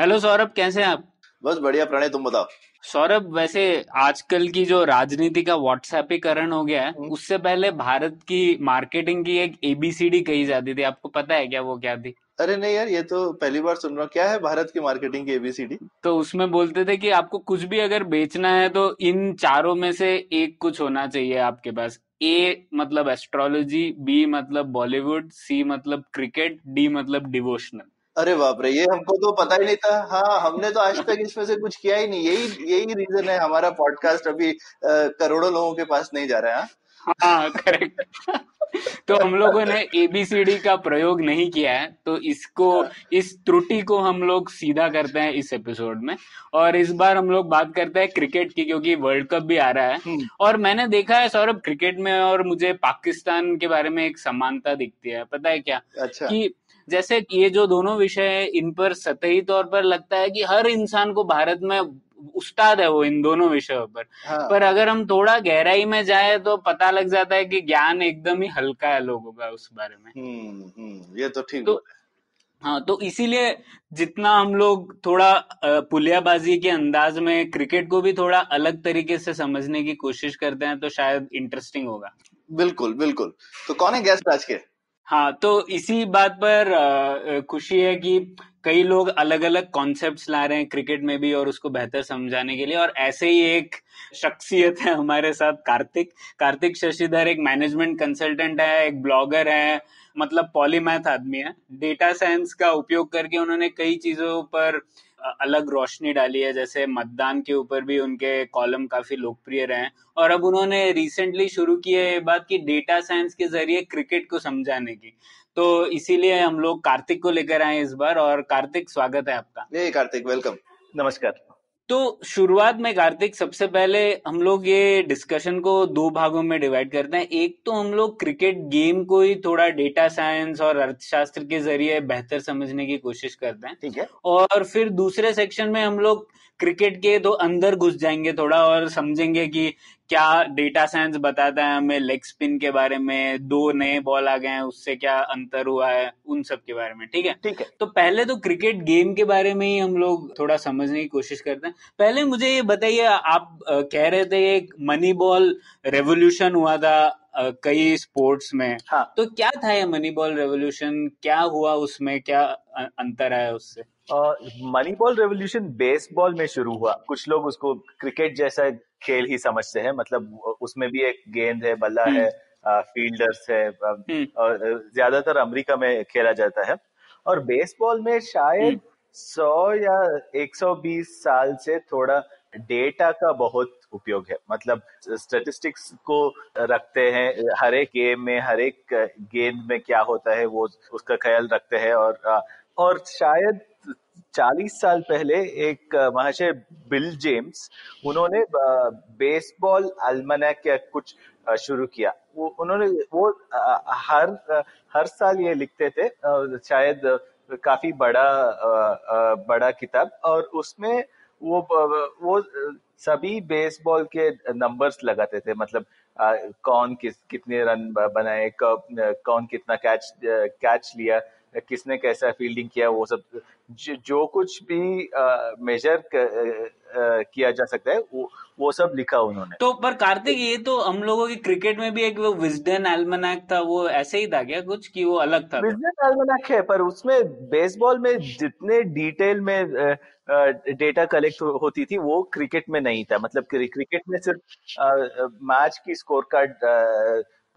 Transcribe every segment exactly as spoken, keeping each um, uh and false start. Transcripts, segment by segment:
Hello Saurabh, कैसे हैं आप? बस बढ़िया प्रणय, तुम बताओ। सौरभ, वैसे आजकल की जो राजनीति का व्हाट्सएपीकरण हो गया है, उससे पहले भारत की मार्केटिंग की एक एबीसीडी कही जाती थी, आपको पता है क्या? वो क्या थी? अरे नहीं यार, ये तो पहली बार सुन रहा हूँ। क्या है भारत की मार्केटिंग की एबीसीडी? तो उसमें बोलते थे कि आपको कुछ भी अगर बेचना है तो इन चारों में से एक कुछ होना चाहिए आपके पास। ए मतलब एस्ट्रोलॉजी, बी मतलब बॉलीवुड, सी मतलब क्रिकेट, डी मतलब डिवोशनल। अरे बाप रे, ये हमको तो पता ही नहीं था। हाँ, हमने तो आज तक इसमें से कुछ किया ही नहीं। यही यही रीजन है हमारा पॉडकास्ट अभी करोड़ों लोगों के पास नहीं जा रहा है। हाँ करेक्ट। तो हम लोगों ने एबीसीडी का प्रयोग नहीं किया है, तो इसको इस त्रुटि को हम लोग सीधा करते हैं इस एपिसोड में। और इस बार हम लोग बात करते हैं क्रिकेट की, क्योंकि वर्ल्ड कप भी आ रहा है। और मैंने देखा है सौरभ, क्रिकेट में और मुझे पाकिस्तान के बारे में एक समानता दिखती है। पता है क्या? अच्छा। कि जैसे ये जो दोनों विषय है, इन पर सतही तौर पर लगता है कि हर इंसान को भारत में उस्ताद है वो इन दोनों विषयों पर। हाँ। पर अगर हम थोड़ा गहराई में जाए तो पता लग जाता है कि ज्ञान एकदम ही हल्का है लोगों का उस बारे में। हम्म हम्म ये तो ठीक। तो हाँ, तो इसीलिए जितना हम लोग थोड़ा पुलियाबाजी के अंदाज में क्रिकेट को भी थोड़ा अलग तरीके से समझने की कोशिश करते हैं, तो शायद इंटरेस्टिंग होगा। बिल्कुल बिल्कुल। तो कौन है गेस्ट आज के? हाँ, तो इसी बात पर आ, खुशी है कि कई लोग अलग अलग कॉन्सेप्ट्स ला रहे हैं क्रिकेट में भी, और उसको बेहतर समझाने के लिए। और ऐसे ही एक शख्सियत है हमारे साथ, कार्तिक। कार्तिक शशिधर एक मैनेजमेंट कंसल्टेंट है, एक ब्लॉगर है, मतलब पॉलीमैथ आदमी है। डेटा साइंस का उपयोग करके उन्होंने कई चीजों पर अलग रोशनी डाली है। जैसे मतदान के ऊपर भी उनके कॉलम काफी लोकप्रिय रहे हैं। और अब उन्होंने रिसेंटली शुरू की है ये बात कि डेटा साइंस के जरिए क्रिकेट को समझाने की। तो इसीलिए हम लोग कार्तिक को लेकर आए इस बार। और कार्तिक, स्वागत है आपका। ये कार्तिक, वेलकम। नमस्कार। तो शुरुआत में कार्तिक, सबसे पहले हम लोग ये डिस्कशन को दो भागों में डिवाइड करते हैं। एक तो हम लोग क्रिकेट गेम को ही थोड़ा डेटा साइंस और अर्थशास्त्र के जरिए बेहतर समझने की कोशिश करते हैं, ठीक है? और फिर दूसरे सेक्शन में हम लोग क्रिकेट के तो अंदर घुस जाएंगे थोड़ा, और समझेंगे कि क्या डेटा साइंस बताता है हमें लेग स्पिन के बारे में, दो नए बॉल आ गए हैं उससे क्या अंतर हुआ है, उन सब के बारे में। ठीक है ठीक है। तो पहले तो क्रिकेट गेम के बारे में ही हम लोग थोड़ा समझने की कोशिश करते हैं। पहले मुझे ये बताइए, आप कह रहे थे एक मनी बॉल रेवोल्यूशन हुआ था कई स्पोर्ट्स में। हाँ। तो क्या था ये मनी बॉल रेवोल्यूशन? क्या हुआ उसमें? क्या अंतर आया उससे? मनी बॉल रेवोल्यूशन बेसबॉल में शुरू हुआ। कुछ लोग उसको क्रिकेट जैसा खेल ही समझते हैं, मतलब उसमें भी एक गेंद है, बल्ला है, फील्डर्स है, और ज्यादातर अमेरिका में खेला जाता है। और बेसबॉल में शायद सौ या एक सौ बीस साल से थोड़ा डेटा का बहुत उपयोग है, मतलब स्टैटिस्टिक्स को रखते हैं हर एक गेम में, हर एक गेंद में क्या होता है वो उसका ख्याल रखते हैं। और और शायद चालीस साल पहले एक महाशय बिल जेम्स, उन्होंने बेसबॉल अल्मनैक या कुछ शुरू किया। वो उन्होंने वो हर हर साल ये लिखते थे, शायद काफी बड़ा बड़ा किताब। और उसमें वो वो सभी बेसबॉल के नंबर्स लगाते थे, मतलब कौन किस कितने रन बनाए, कब कौन कितना कैच कैच लिया, किसने कैसा फील्डिंग किया, वो सब जो, जो कुछ भी मेजर किया जा सकता है वो वो सब लिखा उन्होंने। तो पर कार्तिक, ये तो हम लोगों की क्रिकेट में भी एक वो विजडन एल्मनाक था, वो ऐसे ही था क्या कुछ, कि वो अलग था? विजडन एल्मनाक है, पर उसमें बेसबॉल में जितने डिटेल में डेटा कलेक्ट हो, होती थी वो क्रिकेट में नहीं था। मतलब क्रिकेट में सिर्फ मैच की स्कोर कार्ड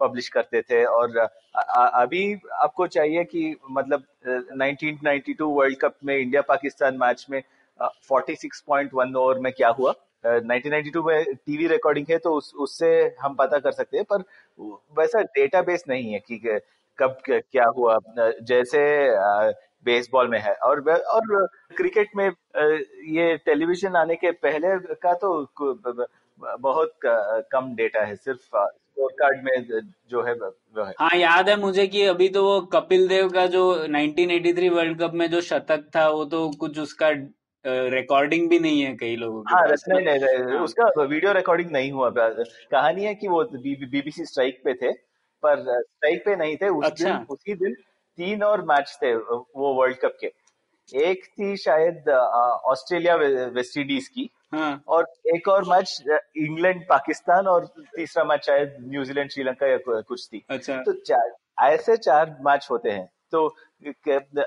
पब्लिश करते थे। और अभी आपको चाहिए कि मतलब nineteen ninety two world cup में इंडिया पाकिस्तान मैच में छियालीस पॉइंट एक ओवर में क्या हुआ, नाइनटीन नाइंटी टू में टीवी रिकॉर्डिंग है तो उस उससे हम पता कर सकते हैं, पर वैसा डेटाबेस नहीं है कि कब क्या हुआ। जैसे बेसबॉल में है। और और क्रिकेट में ये टेलीविजन आने के पहले का तो बहुत कम डेटा है, सिर्फ स्कोर कार्ड में जो है वो है। हाँ, याद है मुझे कि अभी तो वो कपिल देव का जो nineteen eighty three world cup में जो शतक था वो तो कुछ उसका रिकॉर्डिंग भी नहीं है कई लोगों की। हाँ, नहीं, नहीं, नहीं, उसका वीडियो रिकॉर्डिंग नहीं हुआ। कहानी है कि वो बीबीसी स्ट्राइक पे थे, पर स्ट्राइक पे नहीं थे उस अच्छा। दिन, उसी दिन तीन और मैच थे वो वर्ल्ड कप के। एक थी शायद ऑस्ट्रेलिया वेस्ट इंडीज की, हाँ। और एक और मैच इंग्लैंड पाकिस्तान, और तीसरा मैच शायद न्यूजीलैंड श्रीलंका या कुछ थी। अच्छा। तो चार ऐसे चार मैच होते हैं तो,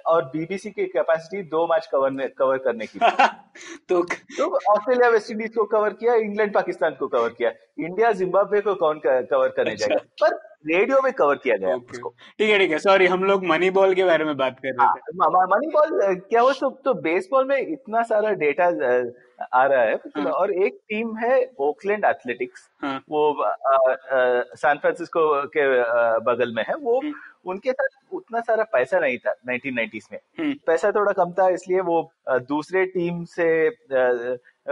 और बीबीसी की कैपेसिटी दो मैच कवर कवर करने की तो तो ऑस्ट्रेलिया वेस्ट इंडीज को कवर किया, इंग्लैंड पाकिस्तान को कवर किया, इंडिया जिम्बाब्वे को कौन कवर करने अच्छा। जाएगा, पर रेडियो में कवर किया गया उसको। ठीक है ठीक है सॉरी, हम लोग मनी बॉल के बारे में बात कर रहे थे। मनी बॉल क्या हुआ, तो, तो बेसबॉल में इतना सारा डेटा आ रहा है। हाँ। और एक टीम है ओकलैंड एथलेटिक्स, हाँ। वो सैन फ्रांसिस्को के आ, बगल में है। वो उनके साथ उतना सारा पैसा नहीं था नाइनटीन नाइंटीज़ में, पैसा थोड़ा कम था, इसलिए वो दूसरे टीम से आ,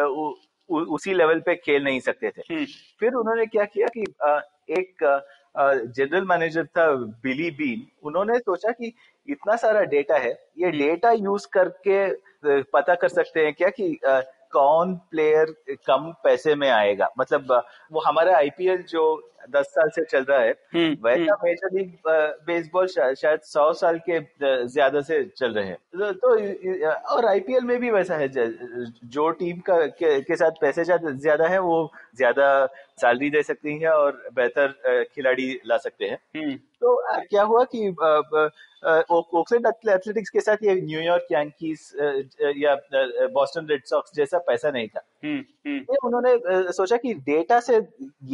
उ, उ, उसी लेवल पे खेल नहीं सकते थे। फिर उन्होंने क्या किया कि आ, एक जनरल मैनेजर था बिली बीन, उन्होंने सोचा कि इतना सारा डेटा है, ये डेटा यूज करके पता कर सकते हैं क्या कि आ, कौन प्लेयर कम पैसे में आएगा। मतलब वो हमारा आईपीएल जो दस साल से चल रहा है, वैसा मेजर लीग बेसबॉल शायद सौ साल के ज्यादा से चल रहे हैं। तो और आईपीएल में भी वैसा है, जो टीम का के, के साथ पैसे ज्यादा है वो ज्यादा सैलरी दे सकती है और बेहतर खिलाड़ी ला सकते हैं। तो क्या हुआ कि ओकलैंड एथलेटिक्स के साथ ये न्यूयॉर्क यांकीज या बॉस्टन रेड सॉक्स जैसा पैसा नहीं था। ये उन्होंने सोचा कि डेटा से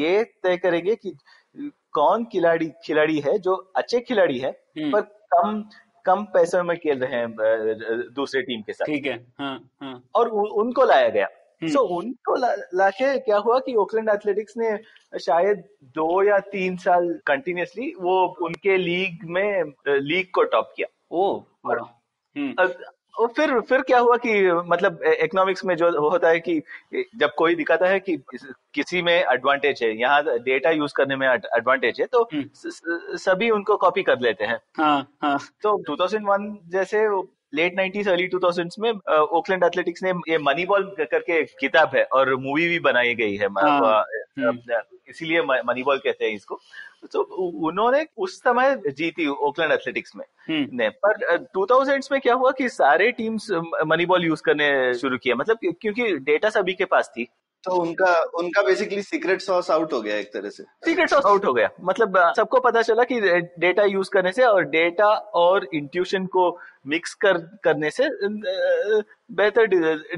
ये तय करेंगे कि कौन खिलाड़ी खिलाड़ी है जो अच्छे खिलाड़ी है पर कम कम पैसे में खेल रहे हैं दूसरे टीम के साथ। ठीक है। हाँ, हाँ। और उ, उनको लाया गया। सो so, उनको ला, लाके क्या हुआ कि ओकलैंड एथलेटिक्स ने शायद दो या तीन साल कंटिन्यूअसली वो उनके लीग में लीग को टॉप किया। ओ, और, और, और फिर फिर क्या हुआ कि मतलब इकोनॉमिक्स में जो होता है कि जब कोई दिखाता है कि किसी में एडवांटेज है, यहाँ डेटा यूज करने में एडवांटेज है, तो सभी उनको कॉपी कर लेते हैं। हाँ, हाँ। तो टू थाउज़ेंड वन जैसे late nineties early two thousands में ओकलैंड एथलेटिक्स ने ये मनी बॉल करके किताब है और मूवी भी बनाई गई है, इसीलिए मनी बॉल कहते हैं इसको। तो उन्होंने उस समय जीती ओकलैंड एथलेटिक्स में ने। पर टू थाउज़ेंड्स में क्या हुआ कि सारे टीम्स मनी बॉल यूज करने शुरू किया, मतलब क्योंकि डेटा सभी के पास थी। तो उनका उनका बेसिकली सीक्रेट सॉस आउट हो गया, एक तरह से सीक्रेट सॉस आउट हो गया। मतलब सबको पता चला कि डेटा यूज करने से और डेटा और इंट्यूशन को मिक्स कर करने से बेहतर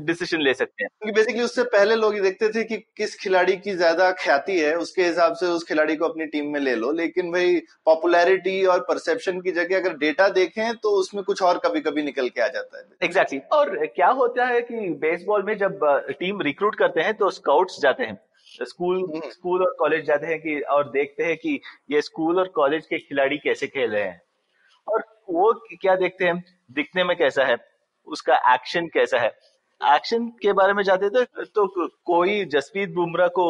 डिसीजन ले सकते हैं। क्योंकि बेसिकली उससे पहले लोग ये देखते थे कि किस खिलाड़ी की ज्यादा ख्याति है, उसके हिसाब से उस खिलाड़ी को अपनी टीम में ले लो। लेकिन भाई पॉपुलैरिटी और परसेप्शन की जगह अगर डेटा देखें तो उसमें कुछ और कभी कभी निकल के आ जाता है। Exactly exactly. और क्या होता है कि बेसबॉल में जब टीम रिक्रूट करते हैं तो स्काउट्स जाते हैं, स्कूल स्कूल और कॉलेज जाते हैं कि और देखते हैं कि ये स्कूल और कॉलेज के खिलाड़ी कैसे खेल रहे हैं, और वो क्या देखते हैं, दिखने में कैसा है, उसका एक्शन कैसा है। एक्शन के बारे में जाते थे तो कोई जसप्रीत बुमराह को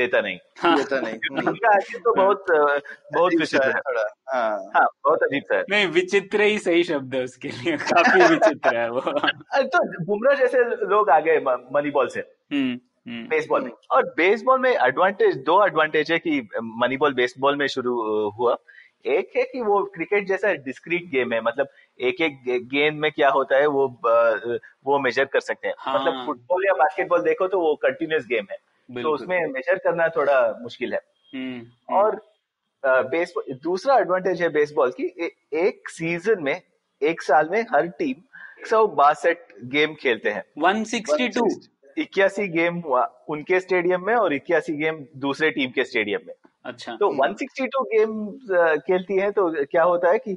लेता नहीं, हाँ। लेता नहीं। उनका एक्शन तो बहुत बहुत विचित्र है, हाँ, बहुत अजीब सा है। नहीं, विचित्र ही सही शब्द है उसके लिए, काफी विचित्र है वो। तो बुमराह जैसे लोग आ गए मनी बॉल से बेसबॉल में। और बेसबॉल में एडवांटेज, दो एडवांटेज है कि मनी बॉल बेसबॉल में शुरू हुआ। एक है कि वो क्रिकेट जैसा डिस्क्रीट गेम है, मतलब एक एक गेंद में क्या होता है वो वो मेजर कर सकते हैं। हाँ। मतलब फुटबॉल या बास्केटबॉल देखो तो वो कंटिन्यूअस गेम है, तो उसमें मेजर करना थोड़ा मुश्किल है। हुँ, और बेसबॉल दूसरा एडवांटेज है बेसबॉल की, ए, एक सीजन में, एक साल में हर टीम एक सौ बासठ गेम खेलते हैं। वन सिक्सटी टू, इक्यासी गेम उनके स्टेडियम में और इक्यासी गेम दूसरे टीम के स्टेडियम में। अच्छा। तो वन सिक्सटी टू गेम खेलती है, तो क्या होता है कि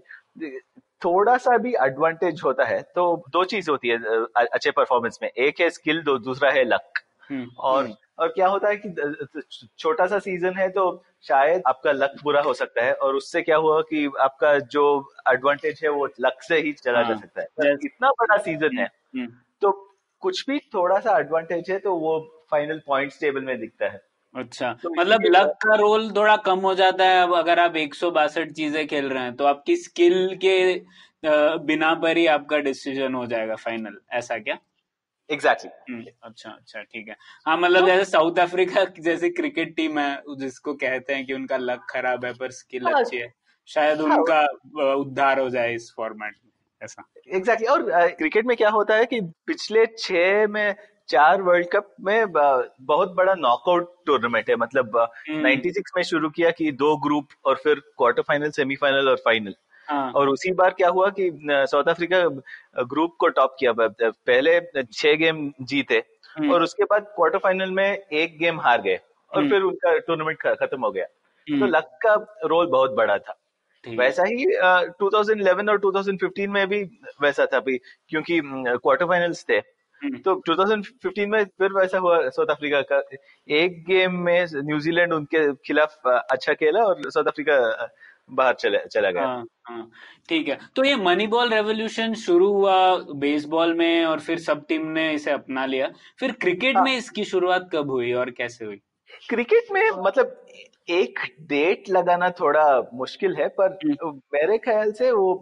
थोड़ा सा भी एडवांटेज होता है। तो दो चीज होती है अच्छे परफॉर्मेंस में, एक है स्किल, दो दूसरा है लक। और और क्या होता है कि छोटा सा सीजन है तो शायद आपका लक बुरा हो सकता है, और उससे क्या हुआ कि आपका जो एडवांटेज है वो लक से ही चला जा सकता है। इतना बड़ा सीजन है तो कुछ भी थोड़ा सा एडवांटेज है तो वो फाइनल पॉइंट्स टेबल में दिखता है। अच्छा, तो मतलब लक का रोल थोड़ा कम हो जाता है। अब अगर आप एक सौ बासठ चीजें खेल रहे हैं तो आपकी स्किल के बिना पर ही आपका डिसीजन हो जाएगा फाइनल, ऐसा क्या? Exactly exactly. अच्छा अच्छा ठीक है। हाँ मतलब जैसे साउथ अफ्रीका जैसे क्रिकेट टीम है जिसको कहते हैं कि उनका लक खराब है पर स्किल हाँ, अच्छी है, शायद हाँ, उनका उद्धार हो जाए इस फॉर्मेट में, ऐसा। Exactly exactly. और आ, क्रिकेट में क्या होता है कि पिछले छह में चार वर्ल्ड कप में बहुत बड़ा नॉकआउट टूर्नामेंट है। मतलब नाइनटी सिक्स में शुरू किया कि दो ग्रुप और फिर क्वार्टर फाइनल, सेमीफाइनल और फाइनल। हाँ। और उसी बार क्या हुआ कि साउथ अफ्रीका ग्रुप को टॉप किया, पहले छह गेम जीते और उसके बाद क्वार्टर फाइनल में एक गेम हार गए और फिर उनका टूर्नामेंट खत्म हो गया। तो लक का रोल बहुत बड़ा था। वैसा ही टू थाउजेंड इलेवन और टू थाउजेंड फिफ्टीन में भी वैसा था भी, क्योंकि क्वार्टर फाइनल्स थे तो टू थाउजेंड फिफ्टीन में फिर वैसा हुआ। साउथ अफ्रीका का एक गेम में न्यूजीलैंड उनके खिलाफ अच्छा खेला और साउथ अफ्रीका बाहर चला चला गया। ठीक है, तो ये मनी बॉल रेवोल्यूशन शुरू हुआ बेसबॉल में और फिर सब टीम ने इसे अपना लिया। फिर क्रिकेट में इसकी शुरुआत कब हुई और कैसे हुई? क्रिकेट में मतलब एक डेट लगाना थोड़ा मुश्किल है, पर मेरे ख्याल से वो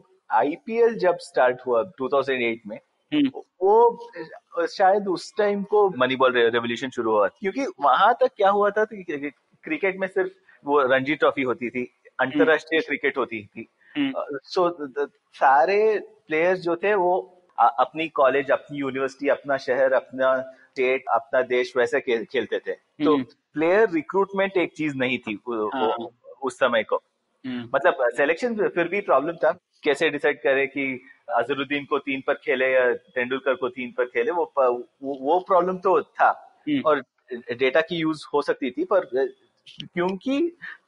आईपीएल जब स्टार्ट हुआ टू थाउजेंड एट में, वो शायद उस टाइम को मनी बॉल रेवोल्यूशन शुरू हुआ, क्योंकि वहां तक क्या हुआ था क्रिकेट में सिर्फ वो रणजी ट्रॉफी होती थी, अंतरराष्ट्रीय क्रिकेट होती थी। सो so, सारे प्लेयर्स जो थे वो अपनी कॉलेज, अपनी यूनिवर्सिटी, अपना शहर, अपना स्टेट, अपना देश वैसे खेल, खेलते थे। तो प्लेयर रिक्रूटमेंट एक चीज नहीं थी वो, वो, उस समय को। मतलब सिलेक्शन फिर भी प्रॉब्लम था, कैसे डिसाइड करे कि अजरुद्दीन को तीन पर खेले या तेंदुलकर को तीन पर खेले, वो वो प्रॉब्लम तो था और डेटा की यूज हो सकती थी, पर क्योंकि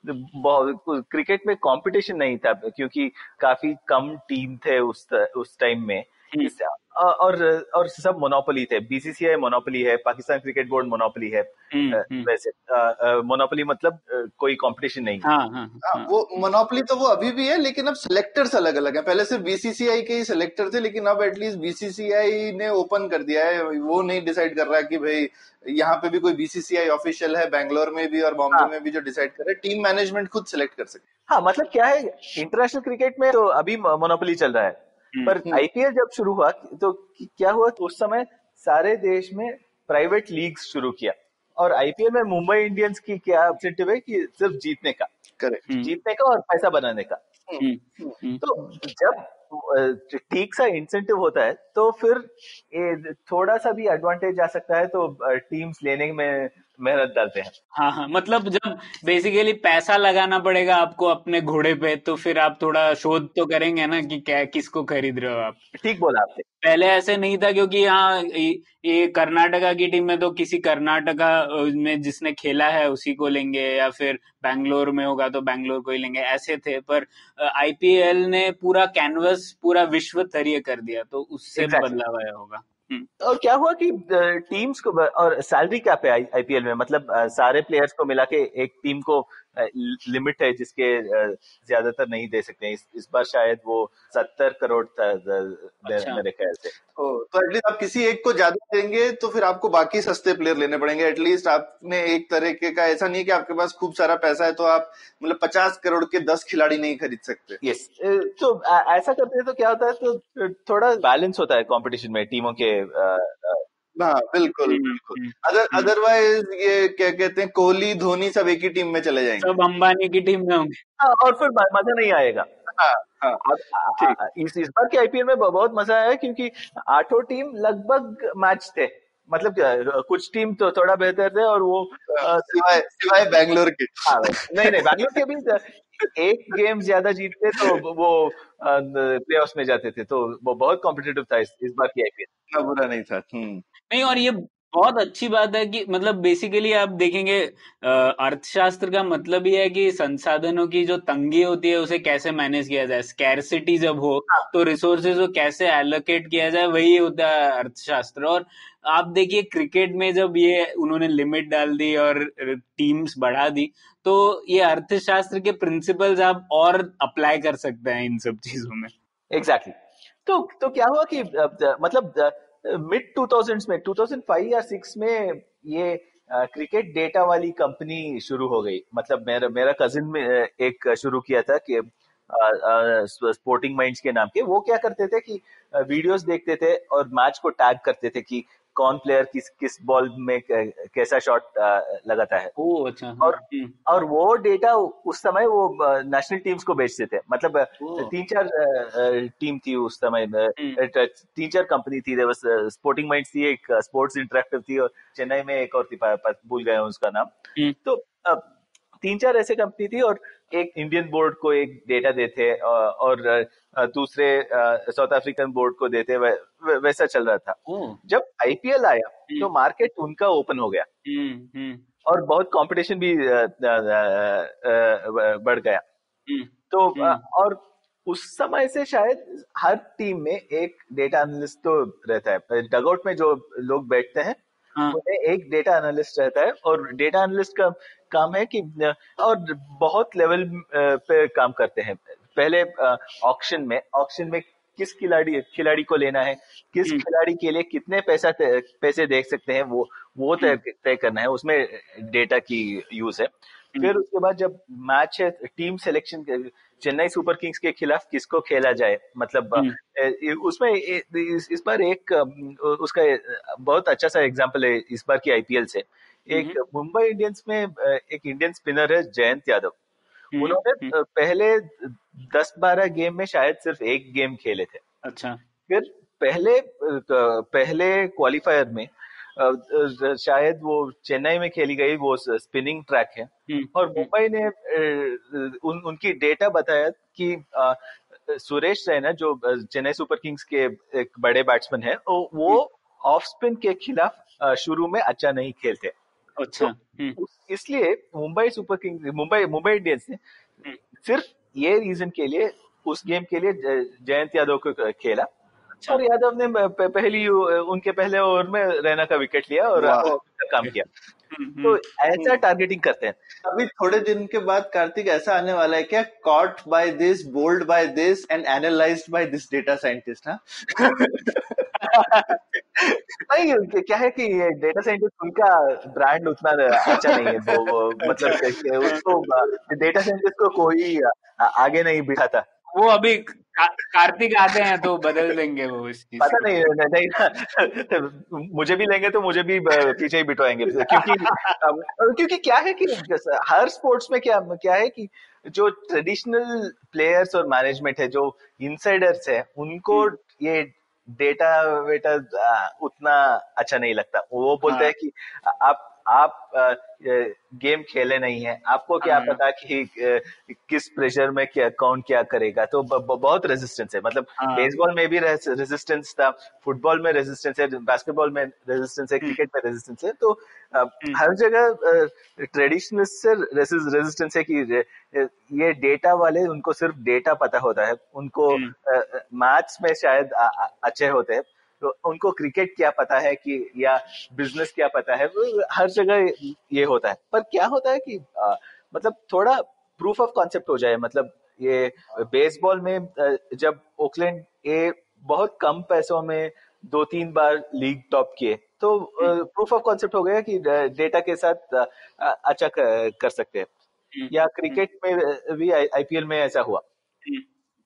क्रिकेट में कंपटीशन नहीं था, क्योंकि काफी कम टीम थे उस उस टाइम में, और और सब मोनोपोली थे। बीसीसीआई मोनोपोली है, पाकिस्तान क्रिकेट बोर्ड मोनोपोली है। वैसे मोनोपोली मतलब कोई कंपटीशन नहीं है। हाँ, हाँ, हाँ, वो मोनोपोली तो वो अभी भी है, लेकिन अब सिलेक्टर्स अलग अलग हैं। पहले सिर्फ बीसीसीआई के ही सिलेक्टर थे, लेकिन अब एटलीस्ट बीसीसीआई ने ओपन कर दिया है, वो नहीं डिसाइड कर रहा कि भाई यहाँ पे भी कोई बीसीसीआई ऑफिशियल है, बैंगलोर में भी और बॉम्बे में भी जो डिसाइड कर रहा है, टीम मैनेजमेंट खुद सिलेक्ट कर सके। हाँ मतलब क्या है, इंटरनेशनल क्रिकेट में तो अभी मोनोपोली चल रहा है, पर आईपीएल जब शुरू हुआ तो क्या हुआ, उस समय सारे देश में प्राइवेट लीग्स शुरू किया, और आईपीएल में मुंबई इंडियंस की क्या ऑब्जेक्टिव है कि सिर्फ जीतने का, करेक्ट, जीतने का और पैसा बनाने का। तो जब ठीक सा इंसेंटिव होता है तो फिर थोड़ा सा भी एडवांटेज आ सकता है, तो टीम्स लेने में मेहनत डालते हैं। हाँ हाँ मतलब जब बेसिकली पैसा लगाना पड़ेगा आपको अपने घोड़े पे, तो फिर आप थोड़ा शोध तो करेंगे ना कि क्या किसको खरीद रहे हो आप। ठीक बोला आपने, पहले ऐसे नहीं था, क्योंकि हाँ ये कर्नाटका की टीम में तो किसी कर्नाटका में जिसने खेला है उसी को लेंगे, या फिर बैंगलोर में होगा तो बैंगलोर को ही लेंगे, ऐसे थे। पर आईपीएल ने पूरा कैनवस पूरा विश्व तरीय कर दिया, तो उससे बदलाव आया होगा। और क्या हुआ कि टीम्स को और सैलरी कैप है आईपीएल में, मतलब सारे प्लेयर्स को मिला के एक टीम को लिमिट है जिसके ज्यादातर नहीं दे सकते हैं। इस, इस बार शायद वो सत्तर करोड़ था मेरे ख्याल से। तो एटलीस्ट आप किसी एक को ज्यादा देंगे तो फिर आपको बाकी सस्ते प्लेयर लेने पड़ेंगे। एटलीस्ट आपने एक तरीके का, ऐसा नहीं कि आपके पास खूब सारा पैसा है तो आप मतलब पचास करोड़ के दस खिलाड़ी नहीं खरीद सकते। यस, तो ऐसा करते हैं तो क्या होता है, तो थोड़ा बैलेंस होता है कॉम्पिटिशन में टीमों के। हाँ बिल्कुल बिल्कुल, अदर अदरवाइज ये क्या कहते हैं, कोहली धोनी सब एक ही टीम में चले जाएंगे, सब अंबानी की टीम में होंगे और फिर मजा नहीं आएगा। हाँ, हाँ, इस, इस बार के आईपीएल में बहुत मजा आया, क्योंकि आठों टीम लगभग मैच थे। मतलब कुछ टीम तो थोड़ा बेहतर थे और वो सिवाय सिवाय बैंगलोर के, नहीं नहीं बैंगलोर के भी एक गेम ज्यादा जीतते तो वो प्लेऑफ्स में जाते थे। तो वो बहुत कॉम्पिटिटिव था इस, इस बार की आईपीएल, बुरा नहीं था। नहीं, और ये बहुत अच्छी बात है कि मतलब बेसिकली आप देखेंगे अ, अर्थशास्त्र का मतलब ही है कि संसाधनों की जो तंगी होती है उसे कैसे मैनेज किया जाए, स्कैरसिटी जब हो हाँ, तो रिसोर्सेज को कैसे एलोकेट किया जाए, वही होता है अर्थशास्त्र। और आप देखिए क्रिकेट में जब ये उन्होंने लिमिट डाल दी और टीम्स बढ़ा दी, तो ये अर्थशास्त्र के प्रिंसिपल्स आप और अप्लाई कर सकते हैं इन सब चीजों में। Exactly exactly. तो तो क्या हुआ कि अ, द, मतलब द, मिड टू थाउज़ेंड्स में टू थाउज़ेंड फाइव या सिक्स में ये क्रिकेट डेटा वाली कंपनी शुरू हो गई। मतलब मेरा मेरा कजिन में एक शुरू किया था कि स्पोर्टिंग माइंड्स के नाम के। वो क्या करते थे कि वीडियोस देखते थे और मैच को टैग करते थे कि कौन प्लेयर किस किस बॉल में कैसा शॉट लगाता है। ओ, अच्छा, और और वो डेटा उस समय वो नेशनल टीम्स को बेचते थे। मतलब तीन चार टीम थी उस समय, तीन चार कंपनी थी, स्पोर्टिंग माइंड्स थी, एक स्पोर्ट्स इंटरैक्टिव थी और चेन्नई में एक और थी, भूल गया उसका नाम। तो तीन चार ऐसे कंपनी थी और एक इंडियन बोर्ड को एक डेटा देते और दूसरे साउथ अफ्रीकन बोर्ड को देते, वैसा चल रहा था। जब आईपीएल आया तो मार्केट उनका ओपन हो गया और बहुत कंपटीशन भी बढ़ गया। तो और उस समय से शायद हर टीम में एक डेटा एनालिस्ट तो रहता है। डगआउट में जो लोग बैठते हैं उन्हें एक डेटा एनालिस्ट रहता है और डेटा एनालिस्ट का काम है कि, और बहुत लेवल पे काम करते हैं। पहले ऑक्शन में ऑक्शन में किस खिलाड़ी खिलाड़ी को लेना है, किस खिलाड़ी के लिए कितने पैसा पैसे देख सकते हैं, वो वो तय करना है। उसमें डेटा की यूज है। फिर उसके बाद जब मैच है, team selection, Chennai super Kings के खिलाफ किसको खेला जाए, मतलब उसमें इस बार एक उसका बहुत अच्छा सा एग्जांपल है इस बार की आईपीएल से। एक मुंबई इंडियंस में एक इंडियन स्पिनर है जयंत यादव। उन्होंने पहले दस बारह गेम में शायद सिर्फ एक गेम खेले थे। अच्छा। फिर पहले पहले क्वालिफायर में शायद वो चेन्नई में खेली गई, वो स्पिनिंग ट्रैक है, और मुंबई ने उन, उनकी डेटा बताया कि आ, सुरेश रैना जो चेन्नई सुपर किंग्स के एक बड़े बैट्समैन है, वो ऑफ स्पिन के खिलाफ शुरू में अच्छा नहीं खेलते। अच्छा। तो इसलिए Mumbai super Kings Mumbai Mumbai Indians ने सिर्फ ये रीजन के लिए उस गेम के लिए जयंत यादव को खेला। अच्छा। और यादव ने पहली उनके पहले ओवर में रैना का विकेट लिया और काम किया। तो ऐसा टारगेटिंग करते हैं। अभी थोड़े दिन के बाद कार्तिक ऐसा आने वाला है क्या, caught by this, bowled by this and analysed by this data scientist? हाँ नहीं, क्या है कि डेटा साइंटिस्ट उनका ब्रांड उतना अच्छा नहीं है। वो मतलब उसको डेटा साइंटिस्ट को कोई आगे नहीं बिठाता। वो अभी कार्तिक आते हैं तो बदल देंगे वो इस चीज़। पता नहीं, नहीं, नहीं मुझे भी लेंगे तो मुझे भी पीछे ही बिठवाएंगे, क्योंकि क्योंकि क्या है कि हर स्पोर्ट्स में क्या क्या है कि जो ट्रेडिशनल प्लेयर्स और मैनेजमेंट है, जो इनसाइडर्स है, उनको ये डेटा वेटा उतना अच्छा नहीं लगता। वो बोलते हैं कि आप आप गेम खेले नहीं है, आपको क्या पता कि किस प्रेशर में क्या कौन क्या करेगा। तो ब, ब, बहुत रेजिस्टेंस है। मतलब बेसबॉल में भी रेजिस्टेंस था, फुटबॉल में रेजिस्टेंस है, बास्केटबॉल में रेजिस्टेंस है, क्रिकेट में रेजिस्टेंस है। तो हर जगह ट्रेडिशनल से रेजिस्टेंस है कि ये डेटा वाले, उनको सिर्फ डेटा पता होता है। उनको मैथ्स में शायद आ, आ, अच्छे होते हैं, तो उनको क्रिकेट क्या पता है कि या बिजनेस क्या पता है। हर जगह ये होता है। पर क्या होता है कि आ, मतलब थोड़ा प्रूफ ऑफ कॉन्सेप्ट हो जाए। मतलब ये बेसबॉल में जब ओकलैंड ए बहुत कम पैसों में दो तीन बार लीग टॉप किए, तो प्रूफ ऑफ कॉन्सेप्ट हो गया कि डेटा के साथ अच्छा कर सकते हैं। या क्रिकेट में भी आईपीएल में ऐसा हुआ।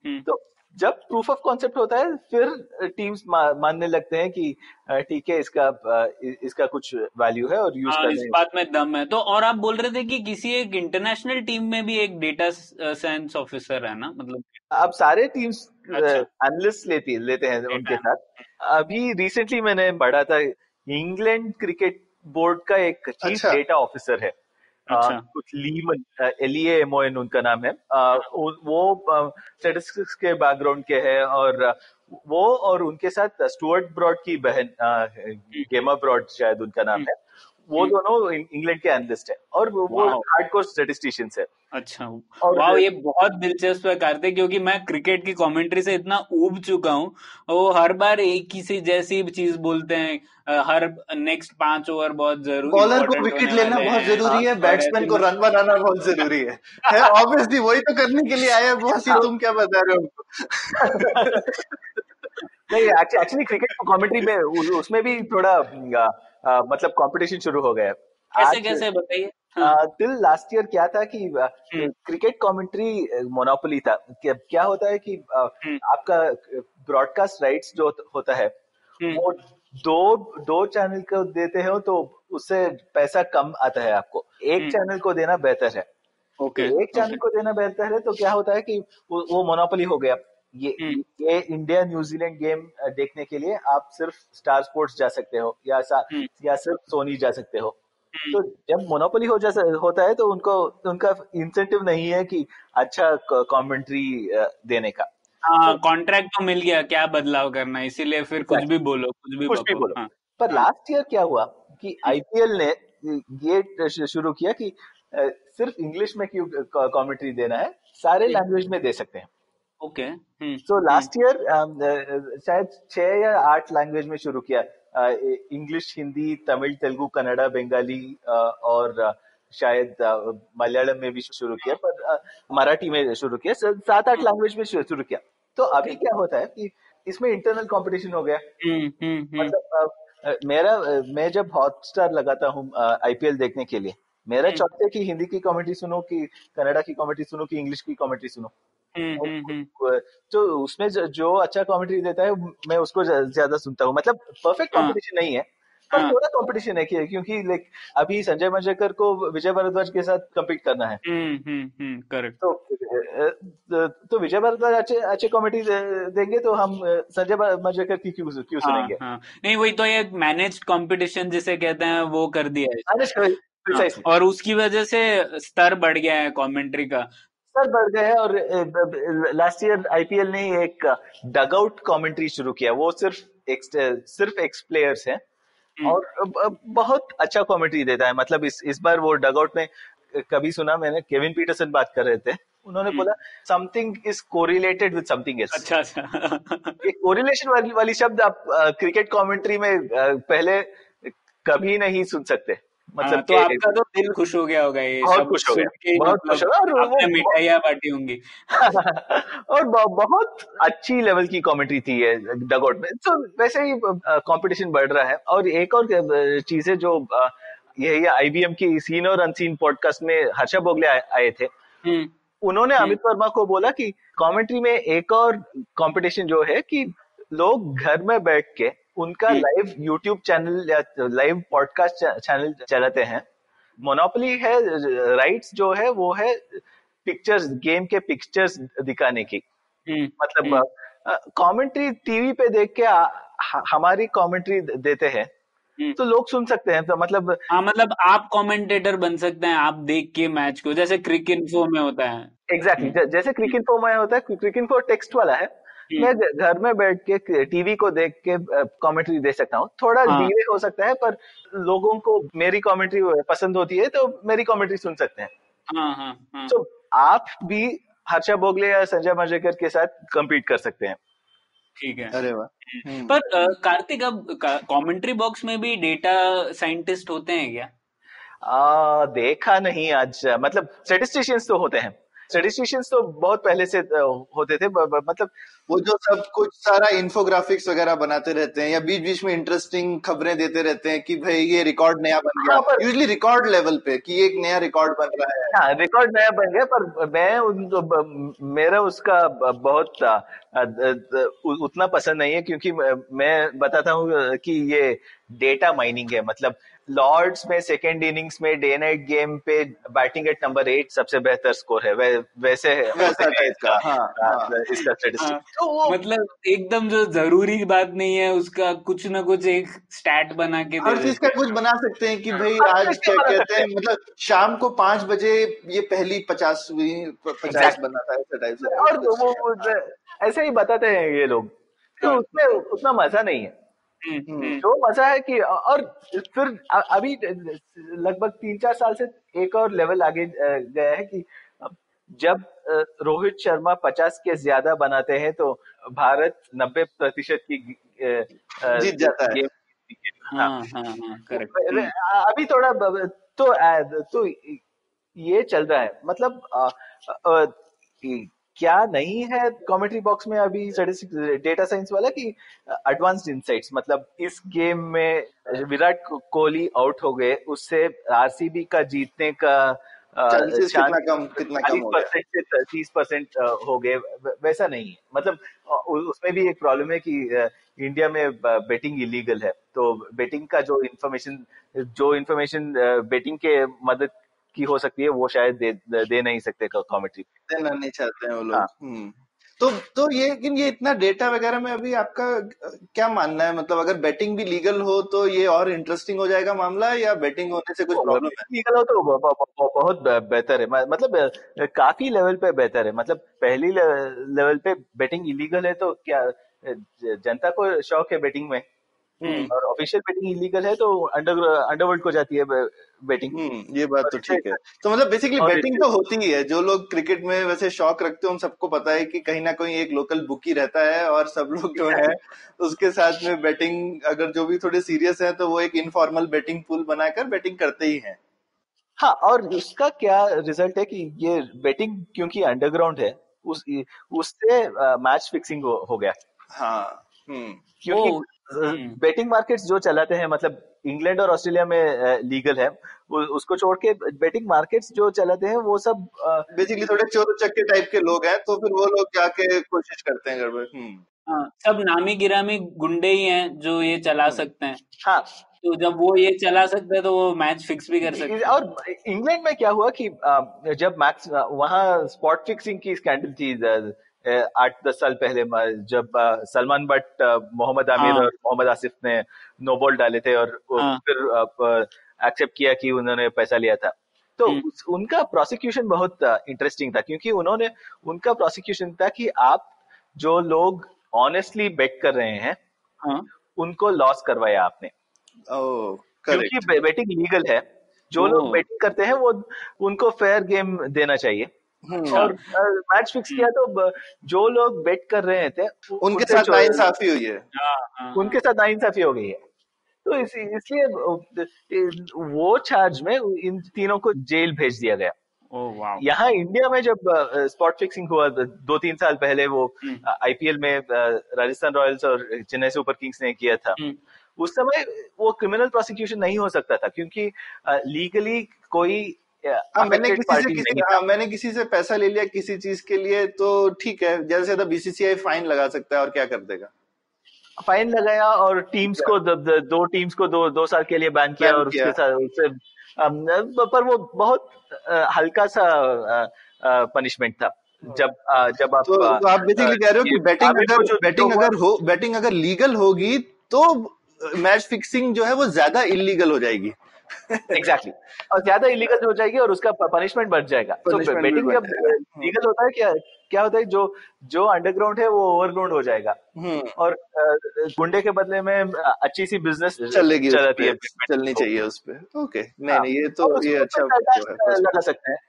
तो जब प्रूफ ऑफ कॉन्सेप्ट होता है, फिर टीम्स मानने लगते हैं कि ठीक है, इसका इसका कुछ वैल्यू है और यूज करने इस बात में दम है। तो और आप बोल रहे थे कि किसी एक इंटरनेशनल टीम में भी एक डेटा साइंस ऑफिसर है ना, मतलब आप सारे टीम्स एनालिस्ट लेती लेते हैं उनके साथ। अभी रिसेंटली मैंने पढ़ा था, इंग्लैंड क्रिकेट बोर्ड का एक चीफ डेटा ऑफिसर है, कुछ Lemon, L E M O N उनका नाम है। वो स्टेटिस्टिक्स के बैकग्राउंड के है और वो और उनके साथ स्टुअर्ट ब्रॉड की बहन गेमा ब्रॉड शायद उनका नाम है, वो दोनों इंग्लैंड के एनालिस्ट हैं और वो हार्डकोर स्टैटिस्टिशियंस हैं। अच्छा, वाओ, ये बहुत दिलचस्प है कार्तिक, क्योंकि मैं क्रिकेट की कमेंट्री से इतना ऊब चुका हूँ। वो हर बार एक ही सी जैसी चीज बोलते हैं, हर नेक्स्ट पांच ओवर बहुत जरूरी, बॉलर को विकेट लेना बहुत जरूरी है, बैट्समैन को रन बनाना बहुत जरूरी है, ऑब्वियसली वही तो करने के लिए आया है बॉस, तुम क्या बता रहे हो। नहीं, एक्चुअली क्रिकेट कमेंट्री में उसमें भी थोड़ा आ, मतलब कंपटीशन शुरू हो गया है। कैसे कैसे बताइए। टिल लास्ट ईयर क्या था कि क्रिकेट कमेंट्री मोनोपोली था। क्या होता है कि आ, आपका ब्रॉडकास्ट राइट्स जो होता है वो दो दो चैनल को देते हो तो उससे पैसा कम आता है आपको, एक चैनल को देना बेहतर है। ओके, तो एक चैनल को देना बेहतर है तो क्या होता है कि वो, वो मोनोपोली हो गया। ये ये इंडिया न्यूजीलैंड गेम देखने के लिए आप सिर्फ स्टार स्पोर्ट्स जा सकते हो या या सिर्फ सोनी जा सकते हो। तो जब मोनोपोली हो जा होता है तो उनको उनका इंसेंटिव नहीं है कि अच्छा कमेंट्री देने का। हाँ, कॉन्ट्रैक्ट तो मिल गया, क्या बदलाव करना, इसीलिए फिर कुछ भी बोलो, कुछ भी कुछ भी बोलो। हाँ। पर लास्ट ईयर क्या हुआ कि आईपीएल ने ये शुरू किया कि सिर्फ इंग्लिश में क्यों कमेंट्री देना है, सारे लैंग्वेज में दे सकते हैं। ओके, सो लास्ट ईयर शायद छह या आठ लैंग्वेज में शुरू किया, इंग्लिश, हिंदी, तमिल, तेलुगु, कन्नड़ा, बंगाली और शायद मलयालम में भी शुरू किया, पर मराठी में शुरू किया, सात आठ लैंग्वेज में शुरू किया। तो अभी क्या होता है कि इसमें इंटरनल कंपटीशन हो गया। मतलब मेरा मैं जब हॉटस्टार लगाता हूँ आईपीएल देखने के लिए, मेरा चॉइस है कि हिंदी की कमेंट्री सुनो कि कन्नड़ा की कमेंट्री सुनो कि इंग्लिश की कमेंट्री सुनो। तो उसमें जो अच्छा कमेंट्री देता है मैं उसको ज्यादा सुनता हूँ। मतलब परफेक्ट कंपटीशन नहीं है, पर थोड़ा कंपटीशन है क्योंकि लाइक अभी संजय मजरेकर को विजय भारद्वाज के साथ कम्पीट करना है। करेक्ट, तो तो विजय भारद्वाज अच्छे अच्छे कमेंट्री देंगे तो हम संजय मजरेकर की क्यों क्यों सुनेंगे। नहीं, वही तो, ये मैनेज कॉम्पिटिशन जिसे कहते हैं वो कर दिया है, और उसकी वजह से स्तर बढ़ गया है, कमेंट्री का स्तर बढ़ गया है। और लास्ट ईयर आईपीएल ने एक डगआउट कमेंट्री शुरू किया, वो सिर्फ एक, सिर्फ एक्स प्लेयर्स हैं और बहुत अच्छा कमेंट्री देता है। मतलब इस इस बार वो डगआउट में कभी सुना मैंने, केविन पीटरसन बात कर रहे थे, उन्होंने बोला something is correlated with something else. अच्छा अच्छा, ये कोरिलेशन वाली वाली शब्द आप क्रिकेट कमेंट्री में पहले कभी नहीं सुन सकते। मतलब तो आपका तो दिल खुश हो गया होगा, ये बहुत खुश हो गया, बहुत खुश हो गया, और मिठाइयां बांटी होंगी और बहुत अच्छी लेवल की कमेंट्री थी ये डगआउट में। तो वैसे ही कंपटीशन बढ़ रहा है। और एक और चीज है जो यही आईबीएम की सीन और अनसीन पॉडकास्ट में हर्षा भोगले आए थे, उन्होंने अमित वर्मा को बोला कि कमेंट्री में एक और कंपटीशन जो है कि लोग घर में बैठ के उनका लाइव यूट्यूब चैनल या लाइव पॉडकास्ट चैनल चलाते हैं। मोनोपोली है, राइट्स जो है वो है पिक्चर्स, गेम के पिक्चर्स दिखाने की। मतलब कमेंट्री टीवी पे देख के हमारी कमेंट्री देते हैं तो लोग सुन सकते हैं। तो मतलब हाँ, मतलब आप कमेंटेटर बन सकते हैं, आप देख के मैच को, जैसे क्रिकिनफो में होता है। एग्जैक्टली, जैसे क्रिकिनफो में होता है, क्रिकिनफो टेक्स्ट वाला है, मैं घर में बैठ के टीवी को देख के कमेंट्री दे सकता हूँ। थोड़ा डिले हो सकता है पर लोगों को मेरी कमेंट्री पसंद होती है तो मेरी कमेंट्री सुन सकते हैं। तो आप भी हर्षा भोगले या संजय मजरेकर के साथ कम्पीट कर सकते हैं। ठीक है, अरे वाह। पर कार्तिक, अब कमेंट्री बॉक्स में भी डेटा साइंटिस्ट होते हैं क्या? आ, देखा नहीं आज। मतलब स्टैटिस्टिशियंस तो होते हैं, स्टैटिस्टिशियंस तो बहुत पहले से होते थे। मतलब वो जो सब कुछ सारा इन्फोग्राफिक्स वगैरह बनाते रहते हैं या बीच बीच में इंटरेस्टिंग खबरें देते रहते हैं कि भाई ये रिकॉर्ड नया बन गया, यूजुअली रिकॉर्ड लेवल पे कि एक नया रिकॉर्ड बन रहा है। हाँ, रिकॉर्ड नया बन गया, पर मैं उन तो, मेरा उसका बहुत उतना पसंद नहीं है क्योंकि मैं बताता हूँ कि ये डेटा माइनिंग है। मतलब लॉर्ड्स में सेकेंड इनिंग्स में डे नाइट गेम पे बैटिंग एट नंबर एट सबसे बेहतर स्कोर है, वै, वैसे है इसका। हाँ, हाँ, इसका हाँ, तो मतलब एकदम जो जरूरी बात नहीं है उसका कुछ ना कुछ एक स्टैट बना के हर चीज का कुछ बना सकते हैं कि भाई आज क्या कहते हैं, मतलब शाम को पांच बजे ये पहली पचासवीं पचास बनाता है, ऐसा टाइप से, और वो ऐसे ही बताते हैं ये लोग। तो उसमें उतना मजा नहीं है। जो मजा है कि, और फिर अभी लगभग तीन चार साल से एक और लेवल आगे गया है कि जब रोहित शर्मा पचास के ज्यादा बनाते हैं तो भारत नब्बे प्रतिशत की जीत जाता है। हाँ, हाँ, हाँ, करेक्ट। अभी थोड़ा तो तो ये चल रहा है, मतलब आ, आ, क्या नहीं है कमेंट्री बॉक्स में अभी स्टैटिस्टिक्स डेटा साइंस वाला कि एडवांस्ड इनसाइट्स, मतलब इस गेम में विराट कोहली आउट हो गए, उससे आरसीबी का जीतने का कितना कम कितना कम हो गया, तीस परसेंट हो गए, वैसा नहीं है। मतलब उसमें भी एक प्रॉब्लम है कि इंडिया में बेटिंग इलीगल है, तो बेटिंग का जो इन्फॉर्मेशन जो इन्फॉर्मेशन बेटिंग के मदद की हो सकती है वो शायद दे, दे नहीं सकते, कमेंट्री देना नहीं चाहते हैं वो लोग। हाँ। तो तो ये लेकिन ये इतना डेटा वगैरह में अभी आपका क्या मानना है, मतलब अगर बैटिंग भी लीगल हो तो ये और इंटरेस्टिंग हो जाएगा मामला, या बैटिंग होने से कुछ प्रॉब्लम है? लीगल हो तो बहुत बेहतर है, मतलब काफी लेवल पे बेहतर है। मतलब पहली लेवल पे बैटिंग इलीगल है तो क्या जनता को शौक है बैटिंग में, और ऑफिशियल बैटिंग इलीगल है तो अंडर अंडरवर्ल्ड को जाती है बैटिंग। ये बात तो ठीक है। तो मतलब बेसिकली बैटिंग तो होती ही है, जो लोग क्रिकेट में वैसे शौक रखते हैं उन सबको पता है कि कहीं ना कहीं एक लोकल बुकी रहता है और सब लोग जो है उसके साथ में बैटिंग, अगर जो भी थोड़े सीरियस है तो वो एक इनफॉर्मल बैटिंग पूल बनाकर बैटिंग करते ही है। हाँ, और उसका क्या रिजल्ट है कि ये बैटिंग क्योंकि अंडरग्राउंड है उस उससे मैच फिक्सिंग हो गया। हाँ, क्योंकि बैटिंग मार्केट्स जो चलाते हैं, मतलब इंग्लैंड और ऑस्ट्रेलिया में लीगल है, उसको छोड़ के बैटिंग मार्केट्स जो चलाते हैं वो सब बेसिकली थोड़े चोर चक्के टाइप के लोग हैं, तो फिर वो लोग जाके कोशिश करते हैं गड़बड़। हाँ, सब नामी गिरामी गुंडे ही हैं जो ये चला सकते हैं। हाँ, तो जब वो ये चला सकते हैं तो वो मैच फिक्स भी कर सकते हैं। और इंग्लैंड में क्या हुआ कि जब मैच वहाँ स्पॉट फिक्सिंग की स्कैंडल थी आठ दस साल पहले, जब सलमान बट, मोहम्मद आमिर और मोहम्मद आसिफ ने नो बॉल डाले थे और फिर एक्सेप्ट किया कि उन्होंने पैसा लिया था, तो उनका प्रोसिक्यूशन बहुत इंटरेस्टिंग था, क्योंकि उन्होंने उनका प्रोसिक्यूशन था कि आप जो लोग ऑनेस्टली बेट कर रहे हैं उनको लॉस करवाया आपने, क्योंकि बेटिंग लीगल है, जो लोग बेटिंग करते हैं वो उनको फेयर गेम देना चाहिए। और मैच फिक्स किया तो जो लोग बेट कर रहे थे उनके साथ नाइंसाफी हुई है, उनके साथ नाइंसाफी हो गई है, तो इसलिए वो चार्ज में इन तीनों को जेल भेज दिया गया। यहाँ इंडिया में जब स्पॉट फिक्सिंग हुआ दो तीन साल पहले, वो आईपीएल में राजस्थान रॉयल्स और चेन्नई सुपर किंग्स ने किया था, उस समय वो क्रिमिनल प्रोसिक्यूशन नहीं हो सकता था क्योंकि लीगली कोई आ, मैंने किसी से किसी आ, मैंने किसी से पैसा ले लिया किसी चीज के लिए तो ठीक है, ज्यादा से ज्यादा बीसीसीआई फाइन लगा सकता है, और क्या कर देगा, फाइन लगाया और टीम्स को द, द, दो टीम्स को दो दो साल के लिए बैन किया, और उसके साथ उससे पर वो बहुत हल्का सा पनिशमेंट था। जब जब आप तो आप बेसिकली कह रहे हो कि बैटिंग अगर बैटिंग अगर हो बैटिंग अगर लीगल होगी तो मैच फिक्सिंग जो है वो ज्यादा इलीगल हो जाएगी। एग्जैक्टली, और ज्यादा इलीगल हो जाएगी और उसका पनिशमेंट बढ़ जाएगा। तो बेटिंग जब लीगल होता है क्या क्या होता है, जो जो अंडरग्राउंड है वो ओवरग्राउंड हो जाएगा, और गुंडे के बदले में अच्छी सी बिजनेस चलेगी, चलती है, चलनी चाहिए उस पे। ओके, नहीं नहीं ये तो ये अच्छा लगा सकते हैं,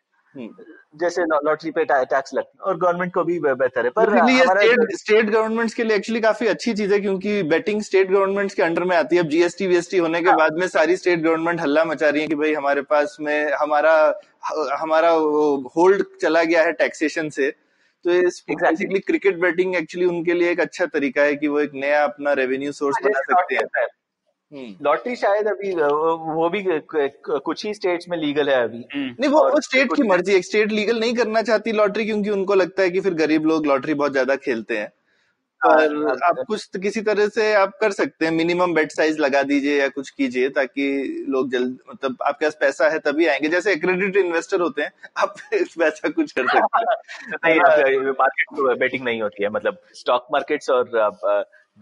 जैसे लॉटरी पे टैक्स लगता है, और गवर्नमेंट को भी बेहतर है। पर स्टेट स्टेट गवर्नमेंट्स के लिए एक्चुअली काफी अच्छी चीज है, क्योंकि बैटिंग स्टेट गवर्नमेंट्स के अंडर में आती है। अब जीएसटी वीएसटी होने के बाद में सारी स्टेट गवर्नमेंट हल्ला मचा रही है कि भाई हमारे पास में हमारा हमारा होल्ड चला गया है टैक्सेशन से, तो बेसिकली क्रिकेट बैटिंग एक्चुअली उनके लिए एक अच्छा तरीका है कि वो एक नया अपना रेवेन्यू सोर्स बना सकते हैं। लॉटरी शायद अभी वो भी कुछ ही स्टेट्स में लीगल है अभी। नहीं, वो वो स्टेट की मर्जी है, स्टेट लीगल नहीं करना चाहती लॉटरी, क्योंकि उनको लगता है कि फिर गरीब लोग लॉटरी बहुत ज्यादा खेलते हैं। पर आप कुछ किसी तरह से आप कर सकते हैं, मिनिमम बेट साइज लगा दीजिए या कुछ कीजिए, ताकि लोग जल्द, मतलब आपके पास पैसा है तभी आएंगे, जैसे एक्रेडिटेड इन्वेस्टर होते हैं, आप वैसा कुछ कर सकते हैं। मार्केट में बेटिंग नहीं होती है, मतलब स्टॉक मार्केट्स और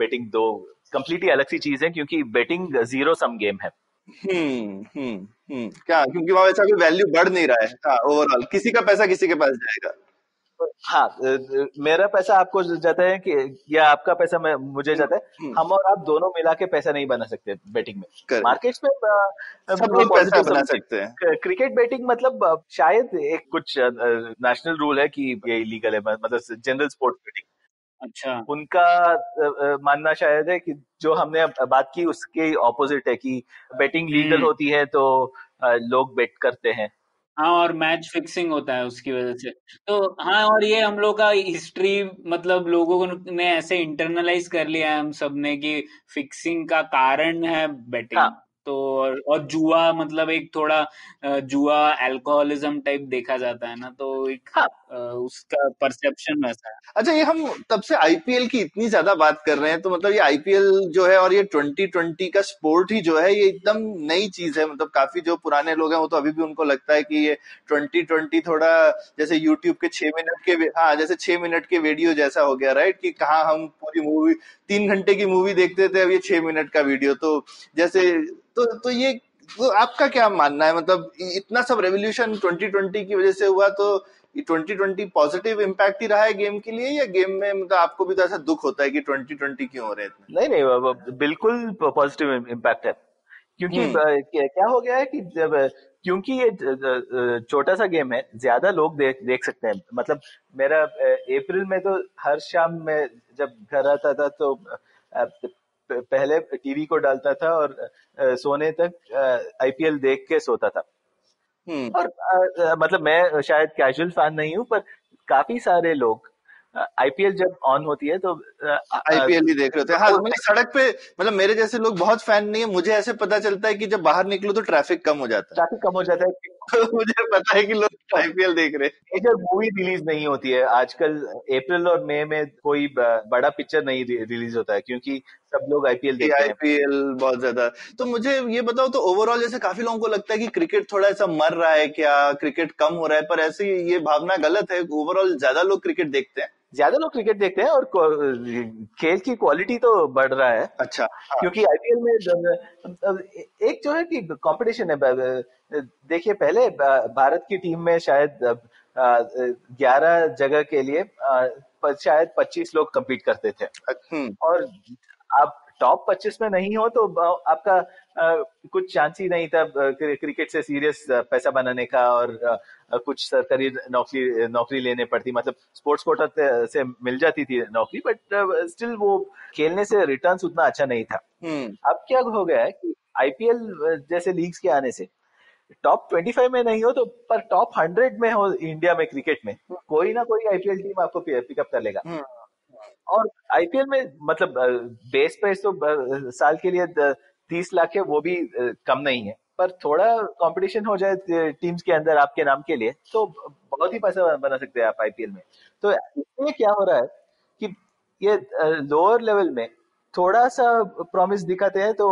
बेटिंग दो कंप्लीटली अलग सी चीज है, क्योंकि बेटिंग जीरो सम गेम है। हम्म हम्म क्या, क्योंकि वहाँ वैसा कोई वैल्यू बढ़ नहीं रहा है। हाँ, ओवरऑल किसी का पैसा किसी के पास जाएगा। हाँ, मेरा पैसा आपको जाता है कि या आपका पैसा मैं, मुझे जाता है, हम और आप दोनों मिला के पैसा नहीं बना सकते बैटिंग में। मार्केट्स में पैसा बना सकते हैं। क्रिकेट बैटिंग मतलब शायद एक कुछ नेशनल रूल है कि ये इलीगल है, मतलब जनरल स्पोर्ट्स बैटिंग। अच्छा, उनका मानना शायद है कि जो हमने बात की उसके ऑपोजिट है कि बैटिंग लीगल होती है तो लोग बेट करते हैं। हाँ, और मैच फिक्सिंग होता है उसकी वजह से। तो हाँ, और ये हम लोग का हिस्ट्री, मतलब लोगों ने ऐसे इंटरनलाइज कर लिया है हम सब ने कि फिक्सिंग का कारण है बैटिंग। हाँ। तो और, और जुआ, मतलब एक थोड़ा जुआ अल्कोहलिज्म टाइप देखा जाता है ना, तो एक हाँ। उसका परसेप्शन वैसा है। अच्छा, ये हम तब से आईपीएल की इतनी ज्यादा बात कर रहे हैं, तो मतलब ये आईपीएल जो है और ये ट्वेंटी ट्वेंटी का स्पोर्ट ही जो है, ये एकदम नई चीज है। मतलब काफी जो पुराने लोग हैं वो तो अभी भी उनको लगता है कि ये ट्वेंटी ट्वेंटी थोड़ा जैसे यूट्यूब के छह मिनट के हाँ जैसे छह मिनट के वीडियो जैसा हो गया, राइट? कि कहाँ हम पूरी मूवी, तीन घंटे की मूवी देखते थे, अब ये छह मिनट का वीडियो। तो जैसे तो तो ये तो आपका क्या मानना है? मतलब इतना सब रेवोल्यूशन ट्वेंटी ट्वेंटी की वजह से हुआ, तो ट्वेंटी ट्वेंटी पॉजिटिव इम्पैक्ट ही रहा है गेम के लिए, या गेम में मतलब आपको भी तो ऐसा दुख होता है कि ट्वेंटी ट्वेंटी क्यों हो रहे हैं? नहीं नहीं, बिल्कुल पॉजिटिव इम्पैक्ट है, क्योंकि क्या हो गया है कि जब, क्योंकि ये छोटा सा गेम है, ज्यादा लोग देख देख सकते हैं। मतलब मेरा अप्रैल में तो हर शाम में जब घर आता था तो पहले टीवी को डालता था और सोने तक आईपीएल देख के सोता था। और आ, मतलब मैं शायद कैजुअल फैन नहीं हूँ, पर काफी सारे लोग आईपीएल जब ऑन होती है तो आईपीएल ही देख रहे होते हैं। हाँ, मैंने सड़क पे, मतलब मेरे जैसे लोग बहुत फैन नहीं है, मुझे ऐसे पता चलता है कि जब बाहर निकलो तो ट्रैफिक कम हो जाता है ट्रैफिक कम हो जाता है मुझे पता है कि लोग आईपीएल देख रहे हैं। जब मूवी रिलीज नहीं होती है आजकल, अप्रैल और मई में कोई बड़ा पिक्चर नहीं रिलीज होता है, क्योंकि सब लोग आईपीएल देखते हैं। आईपीएल बहुत ज्यादा। तो मुझे ये बताओ, तो ओवरऑल जैसे काफी लोगों को लगता है कि क्रिकेट थोड़ा ऐसा मर रहा है, क्या क्रिकेट कम हो रहा है, पर ऐसी ये भावना गलत है। ओवरऑल ज्यादा लोग क्रिकेट देखते हैं ज्यादा लोग क्रिकेट देखते हैं और खेल की क्वालिटी तो बढ़ रहा है। अच्छा, हाँ। क्योंकि आईपीएल में एक जो है कि कंपटीशन है। देखिए, पहले भारत की टीम में शायद ग्यारह जगह के लिए शायद पच्चीस लोग कम्पीट करते थे, और आप टॉप पच्चीस में नहीं हो तो आपका आ, कुछ चांस ही नहीं था क्रिकेट से सीरियस पैसा बनाने का, और आ, कुछ सरकारी नौकरी नौकरी लेने पड़ती, मतलब स्पोर्ट्स कोटा से मिल जाती थी नौकरी, बट स्टिल वो खेलने से रिटर्न्स उतना अच्छा नहीं था। अब क्या हो गया है कि आईपीएल जैसे लीग्स के आने से टॉप पच्चीस में नहीं हो तो पर टॉप हंड्रेड में हो इंडिया में क्रिकेट में, कोई ना कोई आईपीएल टीम आपको पिकअप कर लेगा। और आईपीएल में मतलब बेस प्राइस तो साल के लिए तीस लाख है, वो भी कम नहीं है, पर थोड़ा कंपटीशन हो जाए टीम्स के अंदर आपके नाम के लिए तो बहुत ही पैसा बना सकते हैं आप आईपीएल में। तो इसमें क्या हो रहा है कि ये लोअर लेवल में थोड़ा सा प्रॉमिस दिखाते हैं तो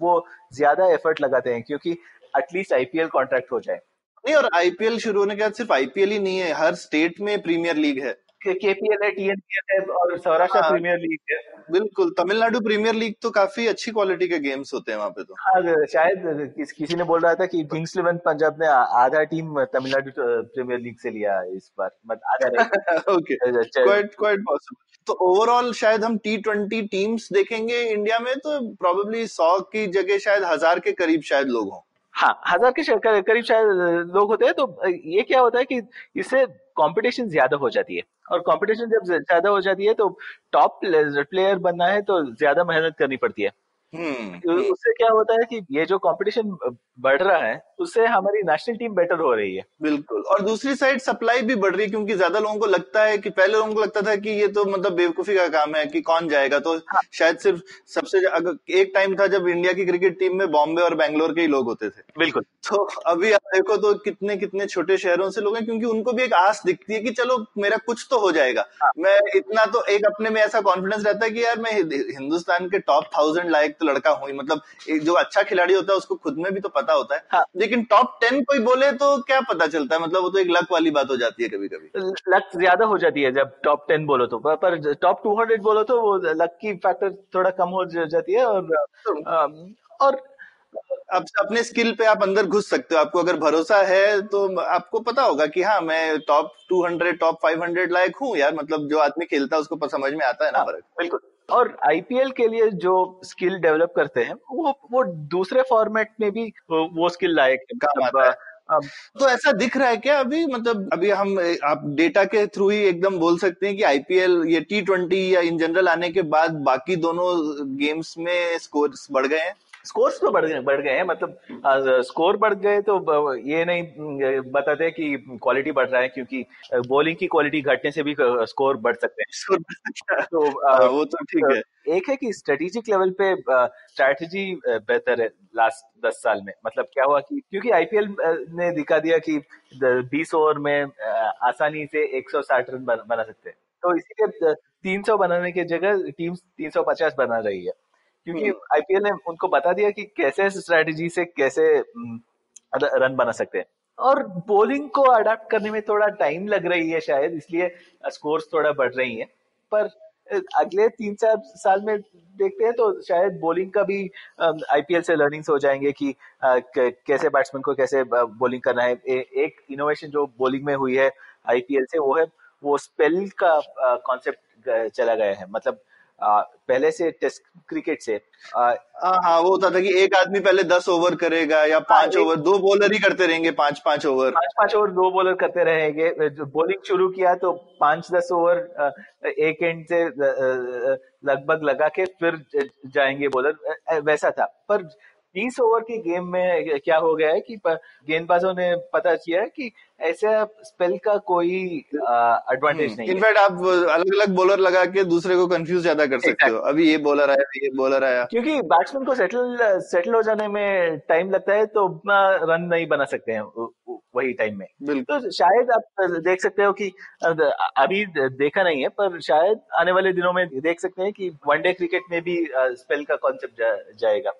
वो ज्यादा एफर्ट लगाते हैं क्योंकि एटलीस्ट आईपीएल कॉन्ट्रैक्ट हो जाए। नहीं, और आईपीएल शुरू होने के बाद सिर्फ आईपीएल ही नहीं है, हर स्टेट में प्रीमियर लीग है, केपीएल है, टीएनपीएल है और सौराष्ट्र प्रीमियर लीग है। बिल्कुल, तमिलनाडु प्रीमियर लीग तो काफी अच्छी क्वालिटी के गेम्स होते हैं वहाँ पे। तो हाँ, शायद किस, किसी ने बोल रहा था कि किंग्स इलेवन पंजाब ने आधा टीम तमिलनाडु प्रीमियर लीग से लिया इस बार, मतलब ओके, क्वाइट क्वाइट पॉसिबल। तो ओवरऑल शायद हम टी ट्वेंटी टीम्स देखेंगे इंडिया में तो प्रोबेबली सौ की जगह शायद हजार के करीब शायद लोग हों। हाँ, हजार के करीब शायद लोग होते हैं। तो ये क्या होता है कि इससे कंपटीशन ज्यादा हो जाती है, और कंपटीशन जब ज्यादा हो जाती है तो टॉप प्लेयर बनना है तो ज्यादा मेहनत करनी पड़ती है। हम्म, उससे क्या होता है कि ये जो कंपटीशन बढ़ रहा है उससे हमारी नेशनल टीम बेटर हो रही है। बिल्कुल, और दूसरी साइड सप्लाई भी बढ़ रही है, क्योंकि ज्यादा लोगों को लगता है कि पहले लोगों को लगता था कि ये तो मतलब बेवकूफी का काम है कि कौन जाएगा, तो हाँ। शायद सिर्फ सबसे अगर एक टाइम था जब इंडिया की क्रिकेट टीम में बॉम्बे और बैंगलोर के ही लोग होते थे। बिल्कुल, तो अभी आप देखो तो कितने कितने छोटे शहरों से लोग हैं, क्योंकि उनको भी एक आस दिखती है कि चलो मेरा कुछ तो हो जाएगा। मैं इतना तो एक अपने में ऐसा कॉन्फिडेंस रहता है कि यार मैं हिंदुस्तान के टॉप थाउजेंड लायक तो लड़का हूँ, मतलब जो अच्छा खिलाड़ी होता है उसको खुद में भी तो पता होता है। हाँ। लेकिन टॉप टेन कोई बोले तो क्या पता चलता है, मतलब वो तो एक लक वाली बात हो जाती है कभी कभी। लक ज्यादा हो जाती है जब टॉप टेन बोलो तो, पर टॉप टू हंड्रेड बोलो तो वो लक की फैक्टर थोड़ा कम हो जाती है। और, और अब अपने स्किल पे आप अंदर घुस सकते हो, आपको अगर भरोसा है तो आपको पता होगा कि हाँ मैं top two hundred top five hundred लायक हूँ यार, मतलब जो आदमी खेलता है उसको समझ में आता है ना फर्क। बिल्कुल, और आईपीएल के लिए जो स्किल डेवलप करते हैं वो वो दूसरे फॉर्मेट में भी वो स्किल लायक काम आता है। अब तो ऐसा दिख रहा है क्या अभी, मतलब अभी हम आप डेटा के थ्रू ही एकदम बोल सकते हैं कि आईपीएल ये टी ट्वेंटी या इन जनरल आने के बाद बाकी दोनों गेम्स में स्कोर्स बढ़ गए हैं? स्कोर्स तो बढ़ गए बढ़ गए हैं, मतलब आ, स्कोर बढ़ गए तो ये नहीं बताते कि क्वालिटी बढ़ रहा है, क्योंकि बॉलिंग की क्वालिटी घटने से भी स्कोर बढ़ सकते हैं। तो आ, आ, वो तो ठीक है। एक है कि स्ट्रेटेजिक लेवल पे स्ट्रैटेजी बेहतर है लास्ट दस साल में। मतलब क्या हुआ कि क्योंकि आईपीएल ने दिखा दिया कि बीस ओवर में आसानी से एक सौ साठ रन बना सकते हैं, तो इसीलिए तीन सौ बनाने की जगह टीम तीन सौ पचास बना रही है, क्योंकि आईपीएल ने उनको बता दिया कि कैसे स्ट्रेटेजी से कैसे रन बना सकते हैं। और बॉलिंग को अडाप्ट करने में थोड़ा टाइम लग रही है शायद, इसलिए स्कोर्स थोड़ा बढ़ रही है, पर अगले तीन चार साल में देखते हैं तो शायद बॉलिंग का भी आईपीएल से लर्निंग्स हो जाएंगे कि कैसे बैट्समैन को कैसे बॉलिंग करना है। ए, एक इनोवेशन जो बॉलिंग में हुई है आईपीएल से वो है वो स्पेल का कॉन्सेप्ट चला गया है। मतलब आ, पहले से टेस्ट क्रिकेट से हाँ वो होता था कि एक आदमी पहले दस ओवर करेगा या पांच ओवर, दो बॉलर ही करते रहेंगे पांच पांच ओवर पांच पांच ओवर दो बॉलर करते रहेंगे। बॉलिंग शुरू किया तो पांच दस ओवर एक एंड से लगभग लगा के फिर जाएंगे बॉलर, वैसा था। पर बीस ओवर की गेम में क्या हो गया है कि गेंदबाजों ने पता किया कि ऐसे स्पेल का कोई एडवांटेज नहीं। इनफैक्ट आप अलग अलग बॉलर लगा के दूसरे को कंफ्यूज ज्यादा कर सकते हो, अभी ये बॉलर आया ये बॉलर आया, क्योंकि बैट्समैन को सेटल सेटल हो जाने में टाइम लगता है, तो अपना रन नहीं बना सकते हैं वही टाइम में। तो शायद आप देख सकते हो कि अभी देखा नहीं है पर शायद आने वाले दिनों में देख सकते हैं कि वनडे क्रिकेट में भी स्पेल का कॉन्सेप्ट जा, जाएगा।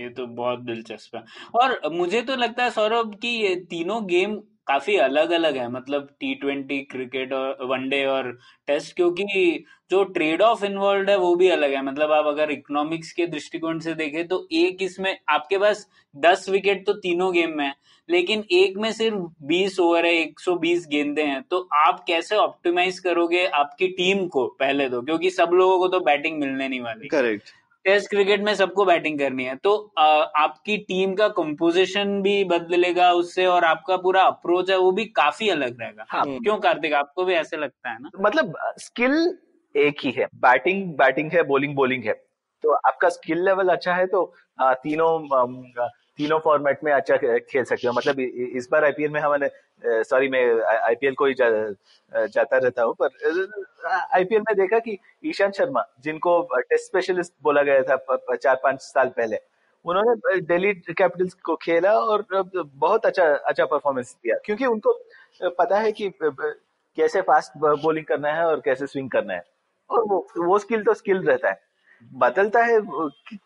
ये तो बहुत दिलचस्प है। और मुझे तो लगता है सौरभ कि ये तीनों गेम काफी अलग अलग है, मतलब टी ट्वेंटी क्रिकेट और वनडे और टेस्ट, क्योंकि जो ट्रेड ऑफ इन्वॉल्व है वो भी अलग है। मतलब आप अगर इकोनॉमिक्स के दृष्टिकोण से देखें तो एक इसमें आपके पास दस विकेट तो तीनों गेम में है, लेकिन एक में सिर्फ बीस ओवर है, एक सौ बीस गेंदें हैं, तो आप कैसे ऑप्टिमाइज करोगे आपकी टीम को पहले तो, क्योंकि सब लोगों को तो बैटिंग मिलने नहीं वाली। करेक्ट, टेस्ट क्रिकेट में सबको बैटिंग करनी है, तो आ, आपकी टीम का कंपोजिशन भी बदलेगा उससे, और आपका पूरा अप्रोच है वो भी काफी अलग रहेगा। हाँ। क्यों कार्तिक, आपको भी ऐसे लगता है ना? मतलब स्किल एक ही है, बैटिंग बैटिंग है, बॉलिंग बॉलिंग है, तो आपका स्किल लेवल अच्छा है तो आ, तीनों आ, तीनों फॉर्मेट में अच्छा खेल सकते हो। मतलब इस बार आईपीएल में हमारे सॉरी मैं आईपीएल को ही जा, जाता रहता हूँ, पर आईपीएल में देखा कि ईशांत शर्मा जिनको टेस्ट स्पेशलिस्ट बोला गया था चार पांच साल पहले, उन्होंने दिल्ली कैपिटल्स को खेला और बहुत अच्छा अच्छा परफॉर्मेंस दिया, क्योंकि उनको पता है कि कैसे फास्ट बॉलिंग करना है और कैसे स्विंग करना है, और वो वो स्किल तो स्किल रहता है। बदलता है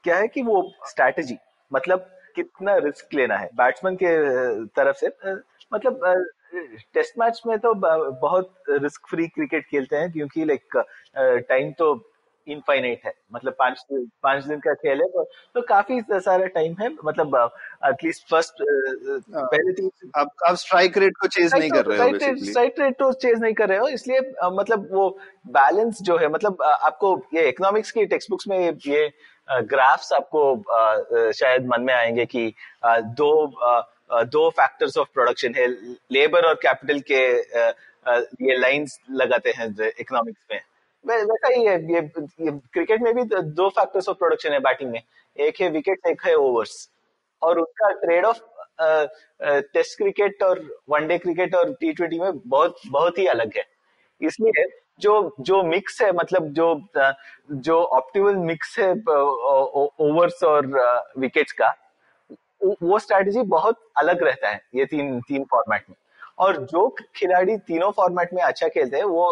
क्या है कि वो स्ट्रैटेजी, मतलब कितना रिस्क लेना है बैट्समैन के तरफ से। मतलब टेस्ट मैच में तो बहुत रिस्क फ्री क्रिकेट खेलते हैं, क्योंकि लाइक टाइम तो इनफाइनाइट है, मतलब पांच पांच दिन का खेल है तो, तो काफी सारा टाइम है। मतलब एटलीस्ट फर्स्ट पहले तीन आप, आप स्ट्राइक रेट को चेज नहीं कर रहे हो, स्ट्राइक रेट को चेज नहीं कर रहे हो, इसलिए मतलब वो बैलेंस जो है, मतलब आपको ये इकोनॉमिक्स की टेक्स्ट बुक्स में ये ग्राफ्स आपको शायद मन में आएंगे कि दो दो फैक्टर्स ऑफ प्रोडक्शन है, लेबर और कैपिटल के ये लाइंस लगाते हैं इकोनॉमिक्स में, वैसा ही है ये, ये क्रिकेट में भी दो फैक्टर्स ऑफ प्रोडक्शन है बैटिंग में, एक है विकेट एक है ओवर्स, और उसका ट्रेड ऑफ टेस्ट क्रिकेट और वनडे क्रिकेट और टी ट्वेंटी में बहुत बहुत ही अलग है। इसलिए जो जो मिक्स है, मतलब जो जो ऑप्टिमल मिक्स है ओवर्स और विकेट्स का, वो स्ट्रैटेजी बहुत अलग रहता है ये तीन तीन फॉर्मेट में, और जो खिलाड़ी तीनों फॉर्मेट में अच्छा खेलते हैं वो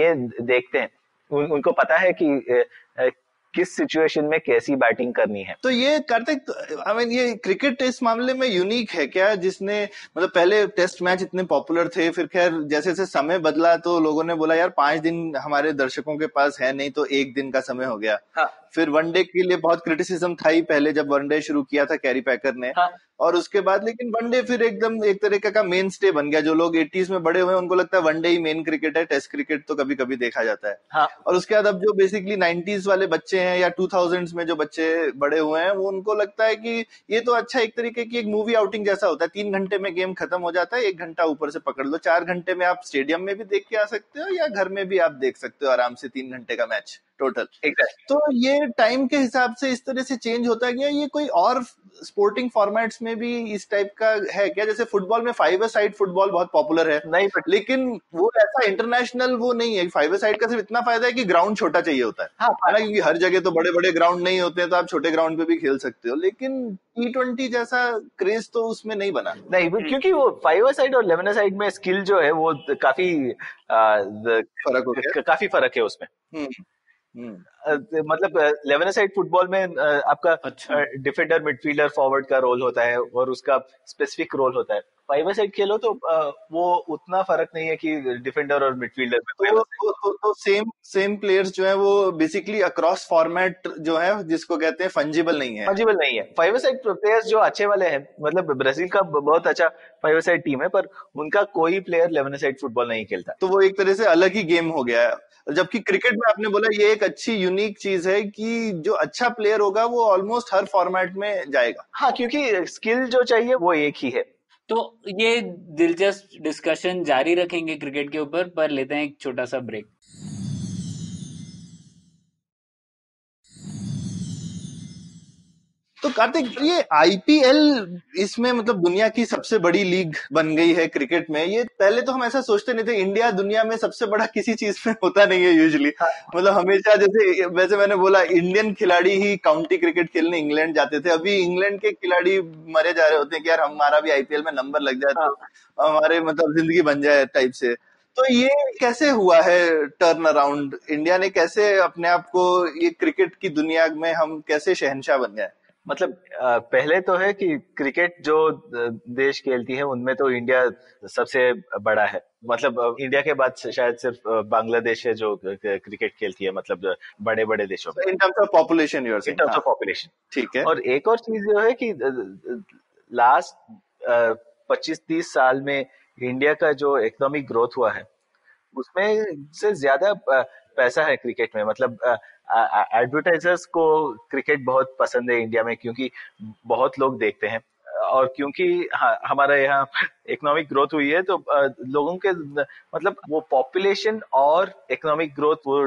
ये देखते हैं, उन, उनको पता है कि किस सिचुएशन में कैसी बैटिंग करनी है। तो ये कार्तिक, आई मीन ये क्रिकेट इस मामले में यूनिक है क्या, जिसने मतलब पहले टेस्ट मैच इतने पॉपुलर थे, फिर खैर जैसे जैसे समय बदला तो लोगों ने बोला यार पांच दिन हमारे दर्शकों के पास है नहीं तो एक दिन का समय हो गया। हाँ। फिर वनडे के लिए बहुत क्रिटिसिज्म था ही पहले जब वनडे शुरू किया था कैरी पैकर ने। हाँ। और उसके बाद लेकिन वनडे फिर एकदम एक तरीके का मेन स्टे बन गया। जो लोग एटीज़ में बड़े हुए उनको लगता है वनडे ही मेन क्रिकेट है, टेस्ट क्रिकेट तो कभी कभी देखा जाता है। हाँ। और उसके बाद अब जो बेसिकली नाइंटीज़ वाले बच्चे हैं या टू थाउज़ेंड्स में जो बच्चे बड़े हुए हैं वो उनको लगता है कि ये तो अच्छा एक तरीके की एक मूवी आउटिंग जैसा होता है, तीन घंटे में गेम खत्म हो जाता है, एक घंटा ऊपर से पकड़ लो, चार घंटे में आप स्टेडियम में भी देख के आ सकते हो या घर में भी आप देख सकते हो आराम से, तीन घंटे का मैच टोटल। Exactly. तो ये टाइम के हिसाब से इस तरह से चेंज होता गया। ये कोई और स्पोर्टिंग फॉर्मेट्स में भी इस टाइप का है क्या, जैसे फुटबॉल में फाइव साइड फुटबॉल बहुत पॉपुलर है? नहीं, लेकिन वो ऐसा इंटरनेशनल वो नहीं है। फाइव साइड का सिर्फ इतना फायदा है कि ग्राउंड छोटा चाहिए होता है। हाँ, हालांकि हर जगह तो बड़े बड़े ग्राउंड नहीं होते हैं तो आप छोटे ग्राउंड पे भी खेल सकते हो, लेकिन टी ट्वेंटी जैसा क्रेज तो उसमें नहीं बना। नहीं, क्योंकि वो फाइव साइड और इलेवन साइड में स्किल जो है वो काफी फर्क हो गया, काफी फर्क है उसमें। मतलब इलेवन साइड फुटबॉल में आपका अच्छा। डिफेंडर, मिडफील्डर, फॉरवर्ड का रोल होता है और उसका स्पेसिफिक रोल होता है। फाइव साइड खेलो तो वो उतना फर्क नहीं है कि डिफेंडर और मिडफील्डर में। तो, तो, तो, तो सेम सेम प्लेयर्स जो है वो बेसिकली अक्रॉस फॉर्मेट जो है जिसको कहते हैं फंजिबल नहीं है। फंजिबल नहीं है। फाइव साइड प्लेयर्स जो अच्छे वाले हैं, मतलब ब्राजील का बहुत अच्छा फाइव साइड टीम है पर उनका कोई प्लेयर इलेवन साइड फुटबॉल नहीं खेलता, तो वो एक तरह से अलग ही गेम हो गया है। जबकि क्रिकेट में आपने बोला ये एक अच्छी यूनिक चीज है कि जो अच्छा प्लेयर होगा वो ऑलमोस्ट हर फॉर्मेट में जाएगा। हाँ, क्योंकि स्किल जो चाहिए वो एक ही है। तो ये दिलचस्प डिस्कशन जारी रखेंगे क्रिकेट के ऊपर, पर लेते हैं एक छोटा सा ब्रेक। तो कार्तिक, ये आईपीएल इसमें मतलब दुनिया की सबसे बड़ी लीग बन गई है क्रिकेट में। ये पहले तो हम ऐसा सोचते नहीं थे, इंडिया दुनिया में सबसे बड़ा किसी चीज में होता नहीं है यूजुअली। मतलब हमेशा जैसे वैसे मैंने बोला इंडियन खिलाड़ी ही काउंटी क्रिकेट खेलने इंग्लैंड जाते थे, अभी इंग्लैंड के खिलाड़ी मरे जा रहे होते हैं कि यार हमारा भी आईपीएल में नंबर लग जाए तो हमारे मतलब जिंदगी बन जाए टाइप से। तो ये कैसे हुआ है टर्न अराउंड, इंडिया ने कैसे अपने आप को ये क्रिकेट की दुनिया में हम कैसे शहंशाह बन गए? मतलब पहले तो है कि क्रिकेट जो देश खेलती है उनमें तो इंडिया सबसे बड़ा है। मतलब इंडिया के बाद शायद सिर्फ बांग्लादेश है जो क्रिकेट खेलती है, मतलब बड़े बड़े देशों में in terms of population. Your in terms of population, ठीक है। और एक और चीज जो है कि लास्ट पच्चीस तीस साल में इंडिया का जो इकोनॉमिक ग्रोथ हुआ है उसमें से ज्यादा पैसा है क्रिकेट में। मतलब एडवर्टाइजर्स को क्रिकेट बहुत पसंद है इंडिया में क्योंकि बहुत लोग देखते हैं, और क्योंकि हमारे यहाँ इकोनॉमिक ग्रोथ हुई है तो लोगों के मतलब वो पॉपुलेशन और इकोनॉमिक ग्रोथ वो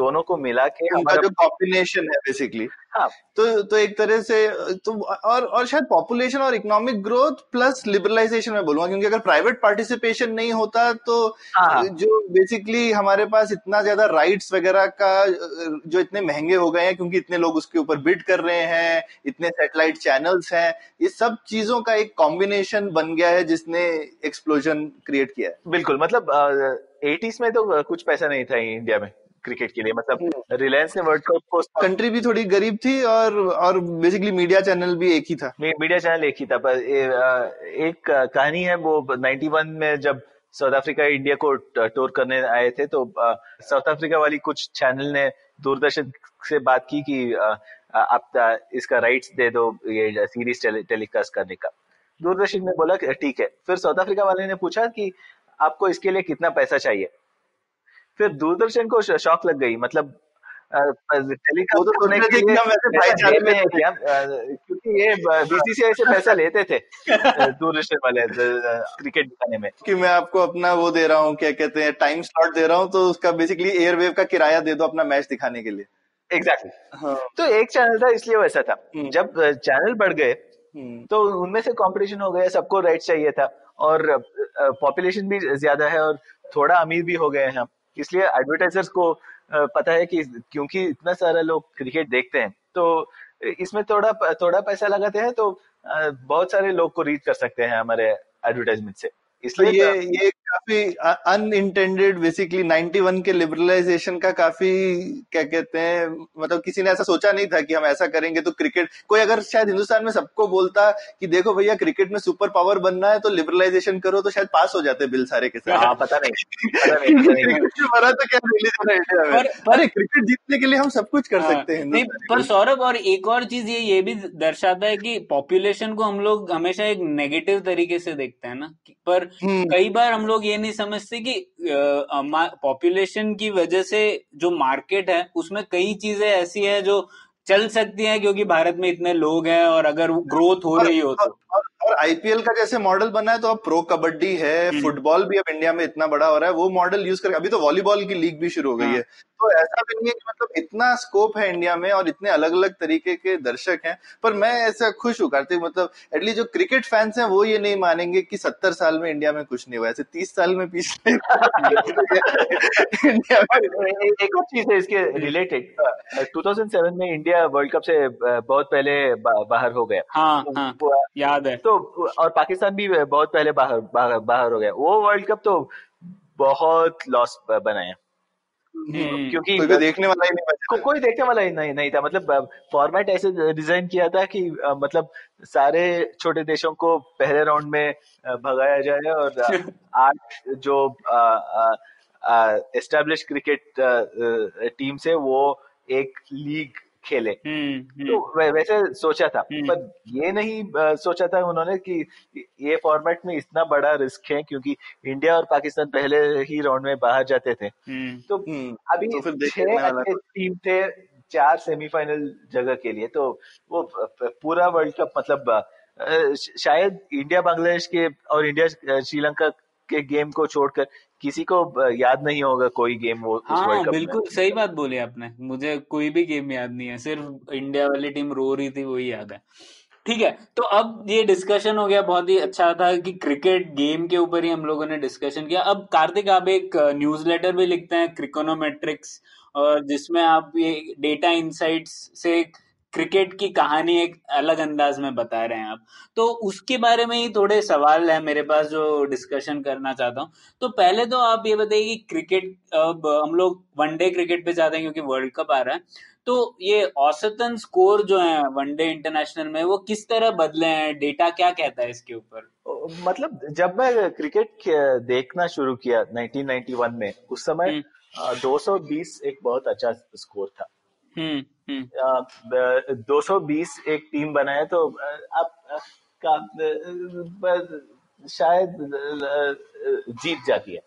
दोनों को मिला के हमारा जो कॉम्बिनेशन है बेसिकली। हाँ, तो तो एक तरह से तो और और शायद पॉपुलेशन और इकोनॉमिक ग्रोथ प्लस लिबरलाइजेशन में बोलूंगा, क्योंकि अगर प्राइवेट पार्टिसिपेशन नहीं होता तो हाँ, जो बेसिकली हमारे पास इतना ज्यादा राइट्स वगैरह का जो इतने महंगे हो गए हैं क्योंकि इतने लोग उसके ऊपर बिड कर रहे हैं, इतने सैटेलाइट चैनल्स हैं, ये सब चीजों का एक कॉम्बिनेशन बन गया है जिसने एक्सप्लोजन क्रिएट किया है। बिल्कुल, मतलब एटीज़ में तो कुछ पैसा नहीं था इंडिया में क्रिकेट के लिए। मतलब रिलायंस ने वर्ल्ड कप को, कंट्री भी थोड़ी गरीब थी और और बेसिकली मीडिया चैनल भी एक ही था। मीडिया चैनल एक ही था। पर ए, एक कहानी है वो नाइंटी वन में जब साउथ अफ्रीका इंडिया को टूर करने आए थे तो साउथ अफ्रीका वाली कुछ चैनल ने दूरदर्शन से बात की कि आप इसका राइट्स दे दो ये सीरीज टेली, टेलीकास्ट करने का। दूरदर्शन ने बोला ठीक है। फिर साउथ अफ्रीका वाले ने पूछा कि आपको इसके लिए कितना पैसा चाहिए। फिर दूरदर्शन को शॉक लग गई, मतलब टेलीकास्ट करने के लिए पैसा देते हैं क्या, क्योंकि ये बीसीसीआई से पैसा लेते थे दूरदर्शन वाले क्रिकेट दिखाने में कि मैं आपको अपना वो दे रहा हूँ, क्या कहते हैं, टाइम स्लॉट दे रहा हूँ, तो उसका बेसिकली एयरवेव का किराया दे दो अपना मैच दिखाने के लिए। Exactly exactly. हाँ। तो एक चैनल था इसलिए वैसा था। जब चैनल बढ़ गए तो उनमें से कंपटीशन हो गया, सबको राइट्स चाहिए था और पॉपुलेशन भी ज्यादा है और थोड़ा अमीर भी हो गए हैं, इसलिए एडवर्टाइजर्स को पता है कि क्योंकि इतना सारा लोग क्रिकेट देखते हैं तो इसमें थोड़ा थोड़ा पैसा लगाते हैं तो बहुत सारे लोग को रीच कर सकते हैं हमारे एडवर्टाइजमेंट से। इसलिए ये, ये काफी अनइंटेंडेड बेसिकली नाइंटी वन के लिबरलाइजेशन का काफी क्या कहते हैं, मतलब किसी ने ऐसा सोचा नहीं था कि हम ऐसा करेंगे तो क्रिकेट कोई अगर शायद हिंदुस्तान में सबको बोलता कि देखो भैया क्रिकेट में सुपर पावर बनना है तो लिबरलाइजेशन करो तो शायद पास हो जाते बिल सारे के साथ। पता नहीं क्रिकेट जीतने के लिए हम सब कुछ कर सकते हैं। पर सौरभ और एक और चीज ये ये भी दर्शाता है कि पॉपुलेशन को हम लोग हमेशा एक नेगेटिव तरीके से देखते हैं ना, पर कई बार हम लोग ये नहीं समझते कि पॉपुलेशन की वजह से जो मार्केट है उसमें कई चीजें ऐसी है जो चल सकती हैं क्योंकि भारत में इतने लोग हैं और अगर ग्रोथ हो रही हो तो। और आईपीएल का जैसे मॉडल बना है तो अब प्रो कबड्डी है, फुटबॉल भी अब इंडिया में इतना बड़ा हो रहा है, वो मॉडल यूज करके अभी तो वॉलीबॉल की लीग भी शुरू हो गई है। तो ऐसा भी नहीं है कि मतलब इतना स्कोप है इंडिया में और इतने अलग अलग तरीके के दर्शक हैं। पर मैं ऐसा खुश हूँ कार्तिक, मतलब एटलीस्ट जो क्रिकेट फैंस हैं वो ये नहीं मानेंगे कि सत्तर साल में इंडिया में कुछ नहीं हुआ, ऐसे तीस साल में पिछले इंडिया में। एक और चीज है इसके रिलेटेड, दो हज़ार सात में इंडिया वर्ल्ड कप से बहुत पहले बाहर हो गया, याद है, तो और पाकिस्तान भी बहुत पहले बाहर बाहर, बाहर हो गया। वो वर्ल्ड कप तो बहुत लॉस बनाया क्योंकि कोई देखने वाला ही नहीं को, कोई देखने वाला ही नहीं, नहीं था। मतलब फॉर्मेट ऐसे डिजाइन किया था कि मतलब सारे छोटे देशों को पहले राउंड में भगाया जाए और आठ जो एस्टेब्लिश क्रिकेट टीम से वो एक लीग खेले। तो वैसे सोचा था, पर ये नहीं सोचा था उन्होंने कि ये फॉर्मेट में इतना बड़ा रिस्क है क्योंकि इंडिया और पाकिस्तान पहले ही राउंड में बाहर जाते थे। तो अभी छह टीम थे चार सेमीफाइनल जगह के लिए, तो वो पूरा वर्ल्ड कप मतलब शायद इंडिया बांग्लादेश के और इंडिया श्रीलंका के गेम को छोड़कर किसी को याद नहीं होगा कोई गेम वो। हाँ बिल्कुल सही बात बोली आपने, मुझे कोई भी गेम याद नहीं है, सिर्फ इंडिया वाली टीम रो रही थी वही याद है। ठीक है, तो अब ये डिस्कशन हो गया, बहुत ही अच्छा था कि क्रिकेट गेम के ऊपर ही हम लोगों ने डिस्कशन किया। अब कार्तिक आप एक न्यूज़लेटर भी लिखते हैं क्रिकोनोमेट्रिक्स, और जिसमें आप ये डेटा इनसाइट्स से क्रिकेट की कहानी एक अलग अंदाज में बता रहे हैं आप, तो उसके बारे में ही थोड़े सवाल है मेरे पास जो डिस्कशन करना चाहता हूँ। तो पहले तो आप ये बताइए कि क्रिकेट, अब हम लोग वनडे क्रिकेट पे जाते हैं क्योंकि वर्ल्ड कप आ रहा है, तो ये औसतन स्कोर जो है वनडे इंटरनेशनल में वो किस तरह बदले हैं, डेटा क्या कहता है इसके ऊपर? मतलब जब मैं क्रिकेट देखना शुरू किया नाइनटीन नाइंटी वन में, उस समय दो सौ बीस एक बहुत अच्छा स्कोर था। हम्म दो सौ बीस एक टीम बनाया तो आप शायद जीत जाती है।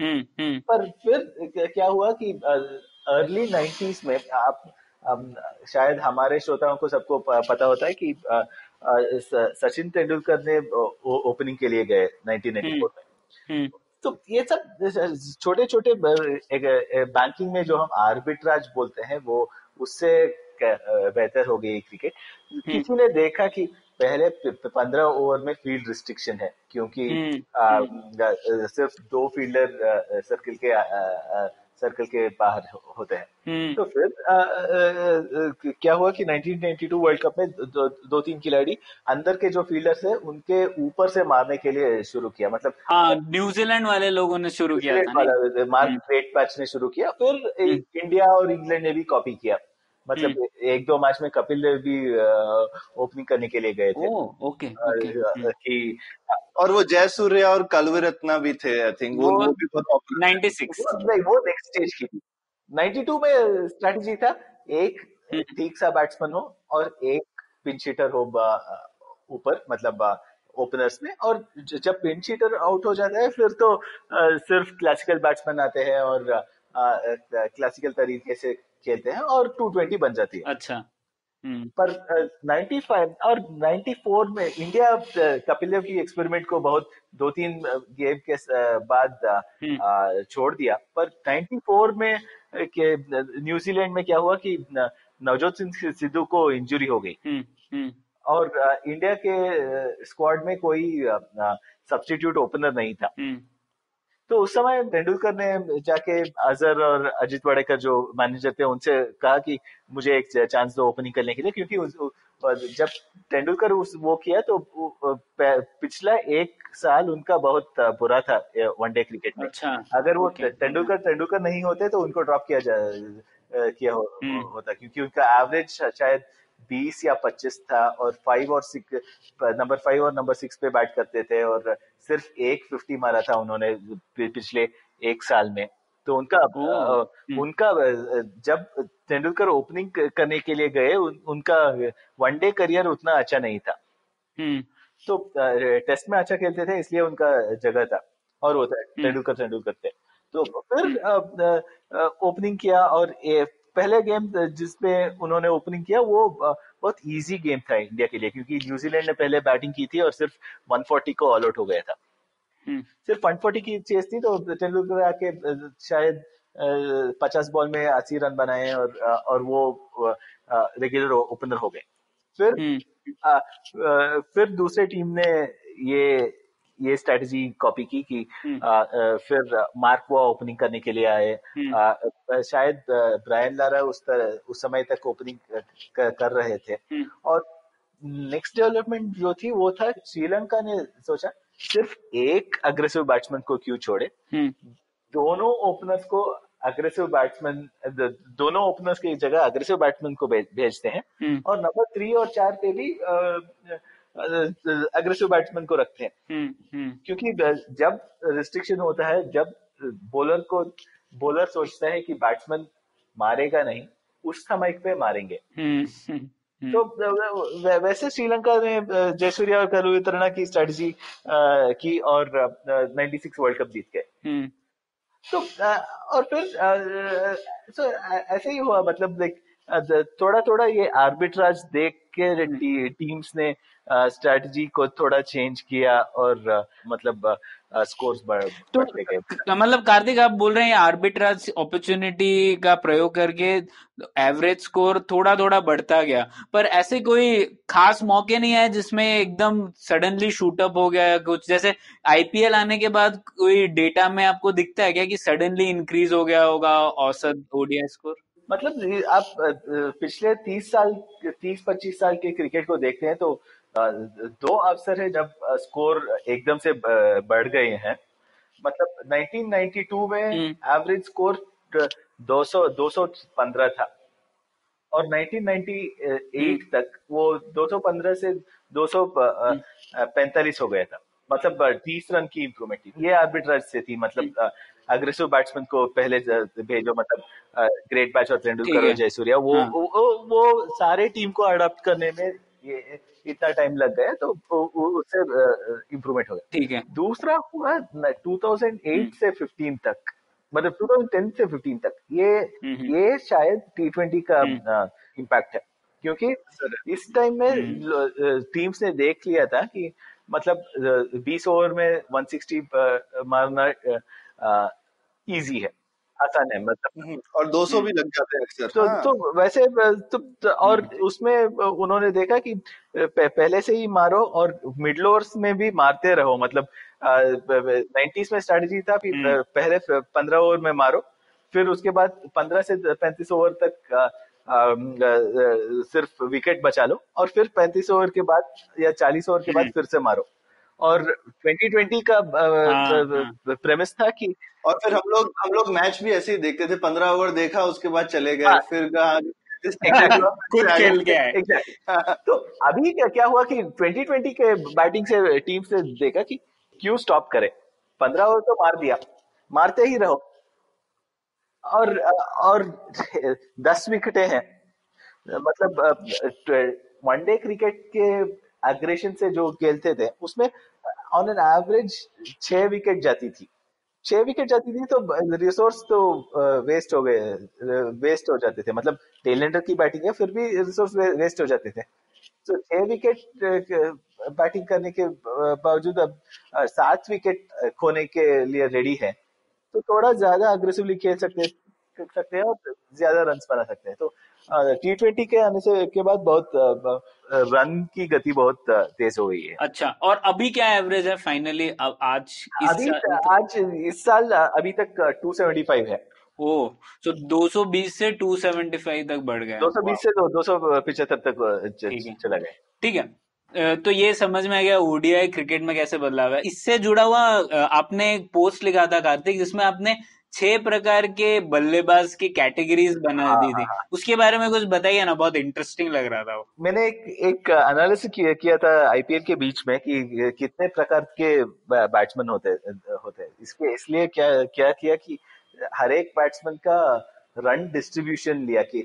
हुँ, हुँ. पर फिर क्या हुआ कि अर्ली नाइंटीज़ में आप, आप शायद हमारे श्रोताओं को सबको पता होता है कि सचिन तेंदुलकर ने ओपनिंग के लिए गए नाइंटीन नाइंटी फोर में। हुँ. तो ये सब छोटे छोटे बैंकिंग में जो हम आर्बिट्राज बोलते हैं वो उससे बेहतर हो गई क्रिकेट। किसी ने देखा कि पहले पंद्रह ओवर में फील्ड रिस्ट्रिक्शन है क्योंकि आ, सिर्फ दो फील्डर सर्किल के आ, आ, सर्कल के बाहर होते हैं। तो फिर आ, आ, आ, क्या हुआ कि nineteen ninety two world cup में दो, दो तीन खिलाड़ी अंदर के जो फील्डर्स है उनके ऊपर से मारने के लिए शुरू किया, मतलब हाँ न्यूजीलैंड वाले लोगों ने शुरू किया था, मार्क ग्रेटपैच ने शुरू किया। फिर इंडिया और इंग्लैंड ने भी कॉपी किया, मतलब एक दो मैच में कपिल देव भी ओपनिंग करने के लिए गए थे। ओ, ओके, ओके, कि और वो जयसूर्या और कालवेरत्ना भी थे आई थिंक, वो वो भी बहुत नाइंटी सिक्स नहीं वो नेक्स्ट स्टेज की थी। नाइंटी टू में स्ट्रेटजी था एक ठीक सा बैट्समैन हो और एक पिंच हिटर हो ऊपर, मतलब ओपनर्स में, और जब पिंच हिटर आउट हो जाता है फिर तो सिर्फ क्लासिकल बैट्समैन आते हैं और क्लासिकल तरीके से खेलते हैं और टू ट्वेंटी बन जाती है। अच्छा पर नाइंटी फाइव और नाइंटी फोर में इंडिया कपिल देव की एक्सपेरिमेंट को बहुत दो तीन गेम के बाद छोड़ दिया। पर नाइंटी फोर में के न्यूजीलैंड में क्या हुआ कि नवजोत सिंह सिद्धू को इंजुरी हो गई और इंडिया के स्क्वाड में कोई सब्स्टिट्यूट ओपनर नहीं था। तो उस समय तेंदुलकर ने जाके अजहर और अजीत वड़ेकर जो मैनेजर थे उनसे कहा कि मुझे एक चांस दो ओपनिंग करने के लिए, क्योंकि जब तेंदुलकर उस वो किया तो पिछला एक साल उनका बहुत बुरा था वनडे क्रिकेट में। अच्छा, अगर वो तेंदुलकर तेंदुलकर नहीं होते तो उनको ड्रॉप किया जा किया हो, होता क्योंकि उनका एवरेज शायद बीस या पच्चीस था और फाइव और सिक्स नंबर फाइव और नंबर सिक्स पे बैट करते थे और सिर्फ एक फिफ्टी मारा था उन्होंने पिछले एक साल में। तो उनका उनका जब तेंदुलकर ओपनिंग करने के लिए गए उन, उनका वनडे करियर उतना अच्छा नहीं था। तो टेस्ट में अच्छा खेलते थे इसलिए उनका जगह था और होता है तेंदुलकर तेंदुलकर थे। तो फिर ओपनिंग किया और पहले गेम जिसपे उन्होंने ओपनिंग किया वो बहुत इजी गेम था इंडिया के लिए क्योंकि न्यूजीलैंड ने पहले बैटिंग की थी और सिर्फ एक सौ चालीस को ऑल आउट हो गया था। सिर्फ एक सौ चालीस की चेस थी तो तेंदुलकर आके शायद पचास बॉल में अस्सी रन बनाए और और वो रेगुलर ओपनर हो गए। फिर फिर दूसरे टीम ने ये ये स्ट्रेटजी कॉपी की कि फिर मार्क वॉ ओपनिंग करने के लिए आए, शायद ब्रायन लारा उस तरह उस समय तक ओपनिंग कर रहे थे। और नेक्स्ट डेवलपमेंट जो थी वो था श्रीलंका ने सोचा सिर्फ एक अग्रेसिव बैट्समैन को क्यों छोड़े, दोनों ओपनर्स को अग्रेसिव बैट्समैन दोनों ओपनर्स की जगह अग्रेसिव बैट्समैन को भेजते हैं और नंबर थ्री और चार पे भी अग्रेसिव बैट्समैन को रखते हैं। क्योंकि जब रिस्ट्रिक्शन होता है, जब बॉलर को बॉलर सोचता है कि बैट्समैन मारेगा नहीं, उस समय पे मारेंगे। तो वैसे श्रीलंका ने जयसूर्या और करुणा की स्ट्रेटजी की और छियानवे वर्ल्ड कप जीत गए। तो और फिर तो ऐसे ही हुआ, मतलब थोड़ा थोड़ा ये आर्बिट्राज देख के टी, टीम्स ने स्ट्रेटजी को थोड़ा चेंज किया और मतलब स्कोर्स बढ़ बढ़ते गए। मतलब कार्तिक आप बोल रहे हैं आर्बिट्राज अपॉर्चुनिटी का प्रयोग करके एवरेज स्कोर थोड़ा थोड़ा बढ़ता गया, पर ऐसे कोई खास मौके नहीं आए जिसमें एकदम सडनली शूटअप हो गया कुछ? जैसे आईपीएल आने के बाद कोई डेटा में आपको दिखता है क्या कि सडनली इंक्रीज हो गया होगा औसत ओडीआई स्कोर? मतलब आप पिछले तीस साल तीस पच्चीस साल के क्रिकेट को देखते हैं तो दो अवसर है जब स्कोर एकदम से बढ़ गए हैं। मतलब उन्नीस सौ बानवे में एवरेज स्कोर दो सौ दो सौ पंद्रह था और उन्नीस सौ अट्ठानवे तक वो दो सौ पंद्रह से दो सौ पैंतालीस हो गया था। मतलब तीस रन की इम्प्रूवमेंट थी, ये आर्बिट्रेज से थी। मतलब अग्रेसिव बैट्समैन को पहले भेजो, मतलब ग्रेट बैच और तेंदुलकर और जयसूर्या वो, हाँ। वो, वो वो सारे टीम को अडॉप्ट करने में ये इतना टाइम लग गया तो उससे इम्प्रूवमेंट हो गया। ठीक है, दूसरा हुआ दो हज़ार आठ से पंद्रह तक, मतलब दो हज़ार दस से पंद्रह तक। ये ये शायद टी ट्वेंटी का इम्पैक्ट है क्योंकि इस टाइम में टीम्स ने देख लिया था कि मतलब बीस ओवर में एक सौ साठ मारना इजी है, आसान है, मतलब और दो सौ भी लग जाते हैं अक्सर। तो, हाँ। तो वैसे तो, और उसमें उन्होंने देखा कि पहले से ही मारो और मिडल ओवर्स में भी मारते रहो। मतलब नाइंटीज़ में स्ट्रेटजी था कि पहले पंद्रह ओवर में मारो, फिर उसके बाद पंद्रह से पैंतीस ओवर तक आ, आ, आ, सिर्फ विकेट बचा लो और फिर पैंतीस ओवर के बाद या चालीस ओवर के बाद फिर से मारो। और ट्वेंटी ट्वेंटी का प्रेमिस था कि और फिर हम लोग हम लोग मैच भी ऐसे ही देखते थे, पंद्रह ओवर देखा उसके बाद चले गए, फिर कुछ खेल के आए। तो अभी क्या हुआ कि ट्वेंटी ट्वेंटी के बैटिंग से टीम से देखा कि क्यों स्टॉप करे, पंद्रह ओवर तो मार दिया, मारते ही रहो। और और दस विकेटें हैं, मतलब वनडे क्रिकेट के एग्रेशन से जो खेलते थे उसमें ऑन एन एवरेज छह विकेट जाती थी छह विकेट जाती थी तो रिसोर्स तो वेस्ट हो गए वेस्ट हो जाते थे। मतलब टेलेंडर की बैटिंग है फिर भी रिसोर्स वेस्ट हो जाते थे। तो छह विकेट बैटिंग करने के बावजूद अब सात विकेट खोने के लिए रेडी है, तो थोड़ा ज्यादा अग्रेसिवली खेल सकते सकते हैं और ज्यादा रन बना सकते हैं। तो टी ट्वेंटी के आने से के बाद बहुत रन की गति बहुत तेज हो गई है। अच्छा, और अभी क्या एवरेज है फाइनली अब आज इस अभी आज इस साल अभी तक दो सौ पचहत्तर है। ओ, तो दो सौ बीस से दो सौ पचहत्तर तक बढ़ गया, दो सौ बीस से दो सौ पचहत्तर तक चला गया। ठीक है, तो ये समझ में आ गया ओडीआई क्रिकेट में कैसे बदलाव है। इससे जुड़ा हुआ आपने एक पोस्ट लिखा था कार्तिक, जिसमें आपने छह प्रकार के बल्लेबाज की कैटेगरीज बना दी थी, उसके बारे में कुछ बताइए ना, बहुत इंटरेस्टिंग लग रहा था वो। मैंने एक एक एनालिसिस किया था आईपीएल के बीच में कि कितने प्रकार के बैट्समैन होते होते इसके, इसलिए क्या क्या किया कि हर एक बैट्समैन का रन डिस्ट्रीब्यूशन लिया कि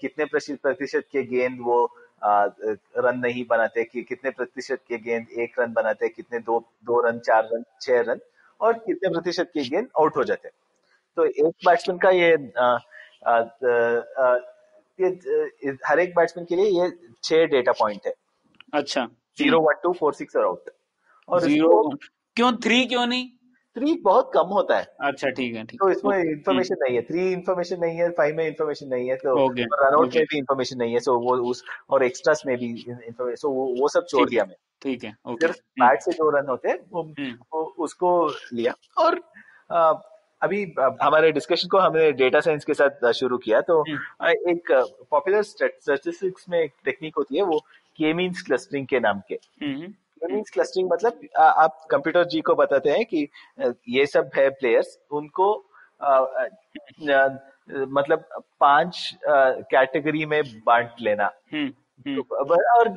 कितने प्रतिशत के गेंद वो रन नहीं बनाते, कि कितने प्रतिशत के गेंद एक रन बनाते, कितने दो दो रन, चार रन, छह रन, और कितने प्रतिशत के गेंद आउट हो जाते। तो एक बैट्समैन का ये आ, आ, आ, ये हर एक बैट्समैन के लिए ये छह डेटा पॉइंट है। अच्छा, zero, one, two, four, six और आउट। और जीरो क्यों, थ्री क्यों नहीं? थ्री बहुत कम होता है। अच्छा ठीक है, ठीक है। तो इसमें इन्फॉर्मेशन नहीं है, थ्री इन्फॉर्मेशन नहीं है, फाइव में इन्फॉर्मेशन नहीं है, तो रनआउट में भी इन्फॉर्मेशन नहीं है, सो वो उस और एक्स्ट्रास में भी इन्फॉर्मेशन, सो वो वो सब छोड़ दिया मैं। ठीक है, ओके। बैट से जो रन होते हैं वो उसको लिया। और अभी हमारे डिस्कशन को हमने डेटा साइंस के साथ शुरू किया, तो एक पॉपुलर स्टैटिस्टिक्स में एक टेक्निक होती है वो के-मीन्स क्लस्टरिंग के नाम के। मीन्स क्लस्टरिंग मतलब आप कंप्यूटर जी को बताते हैं कि ये सब है प्लेयर्स, उनको आ, आ, आ, मतलब पांच कैटेगरी में बांट लेना। हुँ, हुँ. और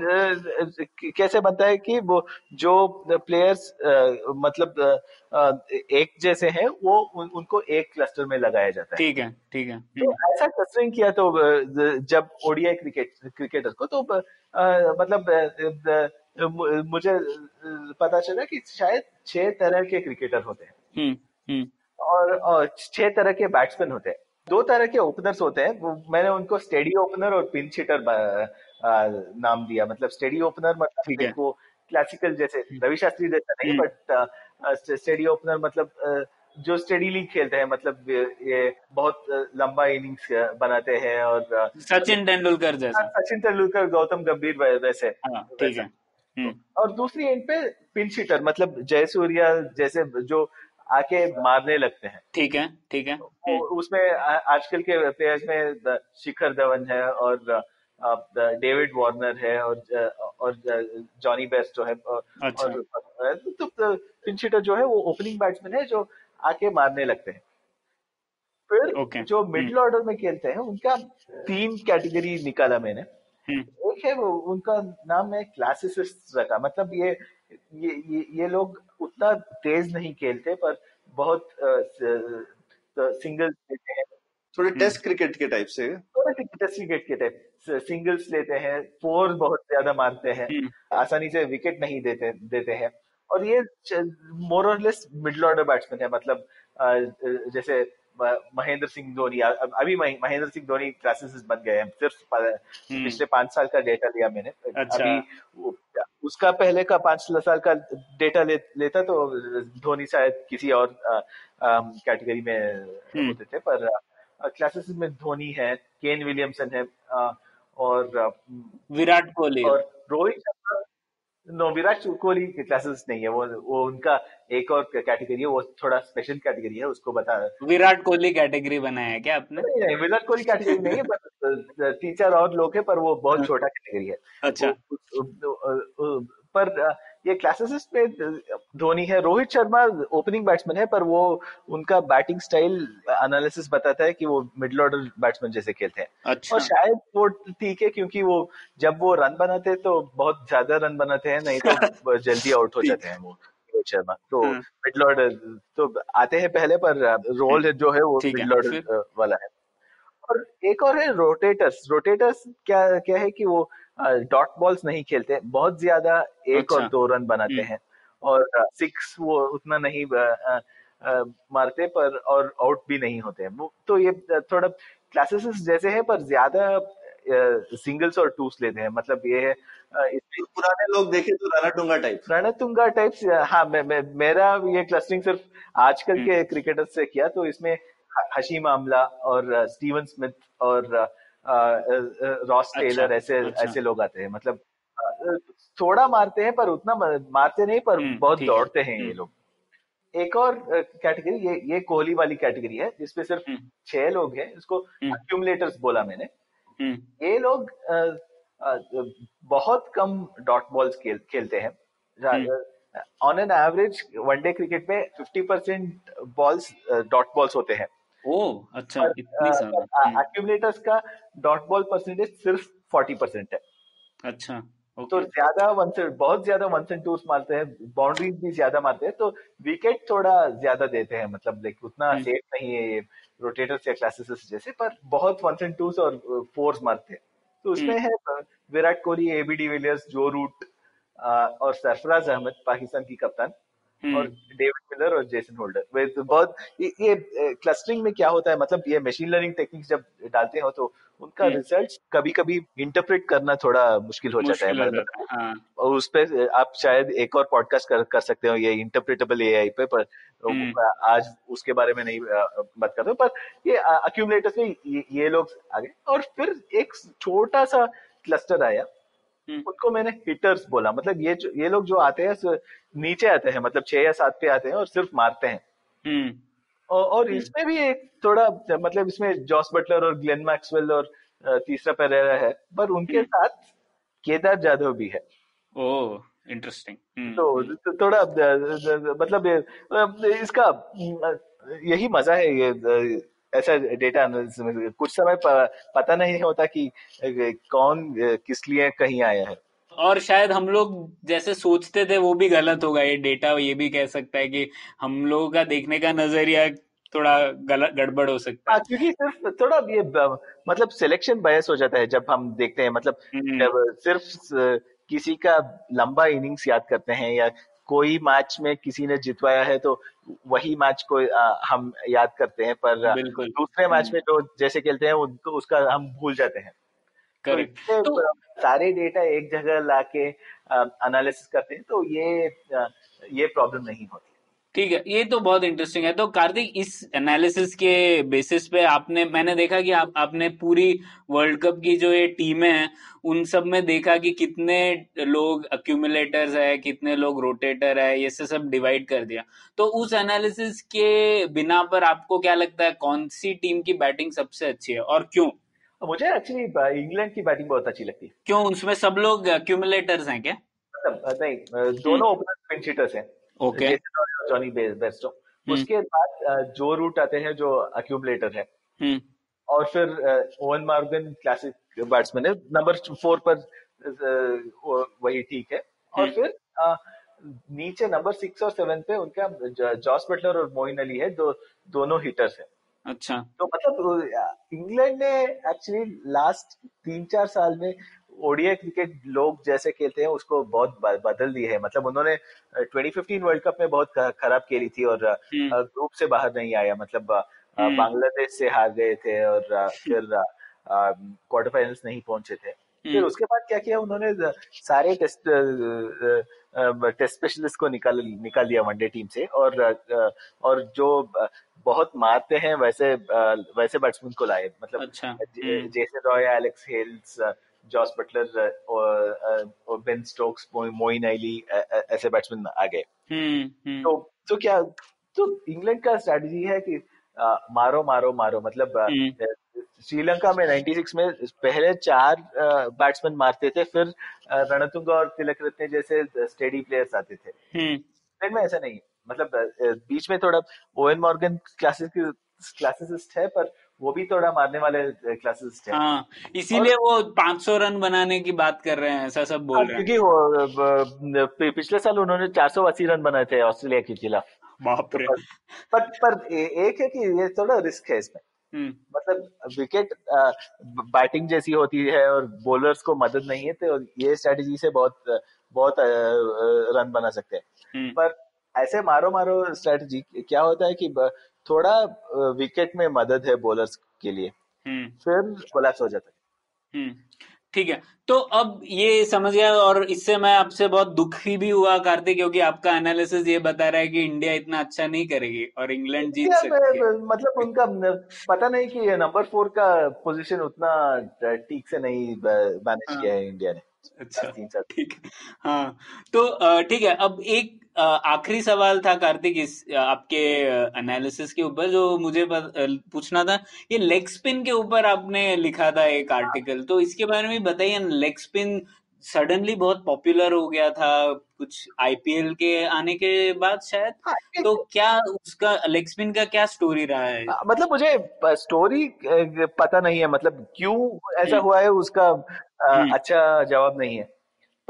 कैसे बनता है कि वो जो प्लेयर्स मतलब एक जैसे हैं वो उन, उनको एक क्लस्टर में लगाया जाता है। ठीक है, ठीक है। तो ऐसा क्लस्टरिंग किया तो जब ओडीआई क्रिकेट क्रिकेटर को तो आ, मतलब द, मुझे पता चला कि शायद छह तरह के क्रिकेटर होते हैं और, और छह तरह के बैट्समैन होते हैं, दो तरह के ओपनर्स होते हैं। मैंने उनको स्टेडी ओपनर और पिंच हिटर नाम दिया। मतलब स्टेडी ओपनर मतलब देखो क्लासिकल जैसे रवि शास्त्री जैसा नहीं, बट स्टेडी ओपनर मतलब जो स्टेडीली खेलते हैं, मतलब ये बहुत लंबा इनिंग्स बनाते हैं। और सचिन तेंदुलकर जैसा, सचिन तेंदुलकर, गौतम गंभीर वैसे। ठीक है। और दूसरी एंड पे पिंच हिटर मतलब जयसूर्या जैसे जो आके मारने लगते हैं। ठीक है, ठीक है। तो उसमें आजकल के प्लेयर्स में शिखर धवन है और डेविड वार्नर है और और जॉनी बेस्ट जो है। अच्छा। और तो पिंच हिटर जो है वो ओपनिंग बैट्समैन है जो आके मारने लगते हैं। फिर okay. जो मिडिल ऑर्डर में खेलते हैं उनका तीन कैटेगरी निकाला मैंने। एक है वो, उनका नाम है क्लासिसिस्ट रखा। मतलब ये ये ये, ये लोग उतना तेज नहीं खेलते पर बहुत सिंगल्स लेते हैं, थोड़े टेस्ट क्रिकेट के टाइप से, थोड़े टेस्ट क्रिकेट के टाइप सिंगल्स लेते हैं, फोर बहुत ज्यादा मारते हैं, आसानी से विकेट नहीं देते देते हैं। और ये मोर और लेस मिडिल ऑर्डर बैट्समैन है। मतलब जैसे महेंद्र सिंह धोनी, अभी महेंद्र सिंह धोनी क्लासिसिस्ट बन गए हैं, सिर्फ पिछले पांच साल का डेटा लिया मैंने। अच्छा। अभी उसका पहले का पांच साल का डेटा ले, लेता तो धोनी शायद किसी और कैटेगरी में होते थे, पर क्लासिसिस्ट में धोनी है, केन विलियमसन है आ, और विराट कोहली और रोहित शर्मा। नो, विराट कोहली के क्लासेस नहीं है, वो वो उनका एक और कैटेगरी है, वो थोड़ा स्पेशल कैटेगरी है, उसको बता विराट कोहली कैटेगरी बनाया क्या आपने? नहीं, नहीं, विराट कोहली कैटेगरी नहीं है, पर तीन चार और लोग हैं, पर वो बहुत छोटा कैटेगरी है। अच्छा। उ, उ, उ, उ, उ, पर ये क्लासेस में धोनी है, रोहित शर्मा ओपनिंग बैट्समैन है, पर वो उनका बैटिंग स्टाइल एनालिसिस बताता है कि वो मिडिल ऑर्डर बैट्समैन जैसे खेलते हैं। अच्छा। और शायद वो ठीक है क्योंकि वो जब वो रन बनाते हैं तो बहुत ज्यादा रन बनाते हैं, नहीं तो जल्दी आउट हो जाते हैं वो रोहित शर्मा। तो मिडिल ऑर्डर तो आते हैं पहले, पर रोल जो है वो मिडिल ऑर्डर वाला है। और एक और है रोटेटर्स। रोटेटर्स क्या क्या है कि वो डॉट uh, बॉल्स नहीं खेलते, बहुत ज्यादा एक अच्छा। और दो रन बनाते हैं और सिक्स uh, वो उतना नहीं uh, uh, मारते पर और आउट भी नहीं होते हैं। तो ये थोड़ा क्लासेस जैसे हैं पर ज्यादा सिंगल्स uh, और टूस लेते हैं। मतलब ये है uh, इसमें पुराने लोग देखे तो रणाटुंगा टाइप रणाटुंगा टाइप हाँ। मैं, मैं, मेरा ये क्लस्टरिंग सिर्फ आजकल के क्रिकेटर्स से किया, तो इसमें हशीम आमला और स्टीवन स्मिथ और रॉस टेलर ऐसे ऐसे लोग आते हैं। मतलब थोड़ा मारते हैं पर उतना मारते नहीं, पर बहुत दौड़ते हैं ये लोग। एक और कैटेगरी ये ये कोहली वाली कैटेगरी है जिसमें सिर्फ छह लोग हैं, इसको एक्यूमुलेटर्स बोला मैंने। ये लोग बहुत कम डॉट बॉल्स खेल, खेलते हैं। On an average one day cricket में fifty percent balls dot balls होते हैं। ओह अच्छा, इतनी सारा। एक्यूमुलेटर्स का डॉट बॉल परसेंटेज सिर्फ फोर्टी परसेंट है। अच्छा, okay. तो ज्यादा वन से, बहुत ज्यादा वन एंड टूस मारते हैं, बाउंड्रीज भी ज्यादा मारते हैं, तो विकेट थोड़ा ज्यादा देते हैं, मतलब लाइक उतना सेफ नहीं है ये रोटेटर्स या क्लासेस जैसे, पर बहुत वन एंड टूस और फोर्स मारते हैं। तो उसमें है Virat Kohli, AB de Villiers, Joe Root और सरफराज अहमद, पाकिस्तान की कप्तान, और डेविड मिलर और जेसन होल्डर। विद बहुत ये, ये क्लस्टरिंग में क्या होता है, मतलब ये मशीन लर्निंग टेक्निक्स जब डालते हो तो उनका रिजल्ट कभी कभी इंटरप्रेट करना थोड़ा मुश्किल हो जाता है, मतलब हाँ। और उस पर आप शायद एक और पॉडकास्ट कर, कर सकते हो, ये इंटरप्रेटेबल एआई पे, पर आज उसके बारे में नहीं बात करते। पर ये अक्यूमुलेटर्स में ये, ये लोग आ गए। और फिर एक छोटा सा क्लस्टर आया, उनको मैंने हिटर्स बोला, मतलब ये ये लोग जो आते हैं नीचे आते हैं, मतलब छह या सात पे आते हैं और सिर्फ मारते हैं। और, और इसमें भी एक थोड़ा, मतलब इसमें जॉस बटलर और ग्लेन मैक्सवेल और तीसरा पेरेरा है, पर उनके साथ केदार जाधव भी है। Oh interesting. तो थोड़ा मतलब इसका यही मजा है, ये ऐसा डेटा एनालिसिस में कुछ समय पता नहीं होता कि कौन किस लिए कहीं आया है, और शायद हम लोग जैसे सोचते थे वो भी गलत होगा। ये डेटा ये भी कह सकता है कि हम लोगों का देखने का नजरिया थोड़ा गलत गड़बड़ हो सकता है, क्योंकि सिर्फ थोड़ा ये मतलब सिलेक्शन बायस हो जाता है जब हम देखते हैं, मतलब सिर्फ किसी का लंबा इनिंग्स याद करते हैं या कोई मैच में किसी ने जितवाया है तो वही मैच को आ, हम याद करते हैं, पर दूसरे मैच में जो तो जैसे खेलते हैं उनको उसका हम भूल जाते हैं। करेक्ट। तो, तो सारे डेटा एक जगह लाके एनालिसिस करते हैं तो ये आ, ये प्रॉब्लम नहीं होती। ठीक है, ये तो बहुत इंटरेस्टिंग है। तो कार्तिक, इस एनालिसिस के बेसिस पे आपने मैंने देखा कि आप आपने पूरी वर्ल्ड कप की जो ये टीमें हैं उन सब में देखा कि कितने लोग अक्यूमुलेटर्स है, कितने लोग रोटेटर है, ये से सब डिवाइड कर दिया। तो उस एनालिसिस के बिना पर आपको क्या लगता है कौन सी टीम की बैटिंग सबसे अच्छी है और क्यों? मुझे एक्चुअली इंग्लैंड की बैटिंग बहुत अच्छी लगती है। क्यों, उसमें सब लोग अक्यूमुलेटर्स हैं क्या? नहीं, दोनों ओपनर स्पिन हिटर्स हैं। ओके, जॉनी बेस्टो, उसके बाद जो रूट आते हैं जो अक्यूमुलेटर है, और फिर ओवन मार्गन क्लासिक बैट्समैन है, नंबर फोर पर वही ठीक है। और फिर नीचे नंबर सिक्स और सेवन पे उनका जॉस बटलर और मोइन अली है, दो दोनों हिटर्स है। अच्छा, तो मतलब इंग्लैंड ने एक्चुअली लास्ट तीन चार साल में ओडीआई क्रिकेट लोग जैसे खेलते हैं उसको बहुत बदल दी है, मतलब उन्होंने ट्वेंटी फिफ्टीन वर्ल्ड कप में बहुत खराब खेली थी और ग्रुप से बाहर नहीं आया, मतलब बांग्लादेश से हार गए थे और फिर क्वार्टर फाइनल्स नहीं पहुंचे थे। फिर उसके बाद क्या किया उन्होंने, सारे टेस्ट टेस्ट स्पेशलिस्ट को निकाल निकाल दिया वनडे टीम से, और और जो बहुत मारते हैं वैसे वैसे बैट्समैन को लाए, मतलब जैसे Roy, Alex Hales, Jos Buttler और बेन स्टोक्स, मोइन अली, ऐसे बैट्समैन आ गए। तो तो क्या तो इंग्लैंड का स्ट्रेटजी है कि आ, मारो मारो मारो, मतलब श्रीलंका में नाइंटी सिक्स में पहले चार बैट्समैन मारते थे, फिर रणतुंगा और तिलक रत्ने जैसे स्टेडी प्लेयर्स आते थे। इंग्लैंड में ऐसा नहीं है, मतलब बीच में थोड़ा ओवन मॉर्गन क्लासिक क्लासिसिस्ट है, पर वो भी थोड़ा मारने वाले क्लासेस थे। हाँ, इसीलिए वो पाँच सौ रन बनाने की बात कर रहे हैं, ऐसा सब बोल रहे हैं, क्योंकि पिछले साल उन्होंने चार सौ अस्सी रन बनाए थे ऑस्ट्रेलिया के खिलाफ। बाप रे। पर पर एक है कि ये थोड़ा रिस्क है इसमें, मतलब विकेट बैटिंग जैसी होती है और बॉलर्स को मदद नहीं है, तो ये स्ट्रेटेजी से बहुत बहुत रन बना सकते हैं। पर ऐसे मारो मारो स्ट्रेटेजी क्या होता है कि थोड़ा विकेट में मदद है बॉलर्स के लिए, फिर कोलैप्स हो जाता है। ठीक है, तो अब ये समझ गया, और इससे मैं आपसे बहुत दुखी भी हुआ कार्तिक, क्योंकि आपका एनालिसिस ये बता रहा है कि इंडिया इतना अच्छा नहीं करेगी और इंग्लैंड जीत सकती है। मतलब उनका पता नहीं कि नंबर फोर का पोजीशन उतना ठीक से नहीं मैनेज किया है इंडिया ने। अच्छा ठीक है, हाँ तो ठीक है। अब एक आखिरी सवाल था कार्तिक इस आपके एनालिसिस के ऊपर जो मुझे पूछना था, ये लेग स्पिन के ऊपर आपने लिखा था एक आर्टिकल, तो इसके बारे में बताइए। लेग स्पिन सडनली बहुत पॉपुलर हो गया था कुछ आईपीएल के आने के बाद शायद, हाँ, तो क्या उसका लेग स्पिन का क्या स्टोरी रहा है? मतलब मुझे स्टोरी पता नहीं है, मतलब क्यों ऐसा हुआ है उसका अच्छा जवाब नहीं है,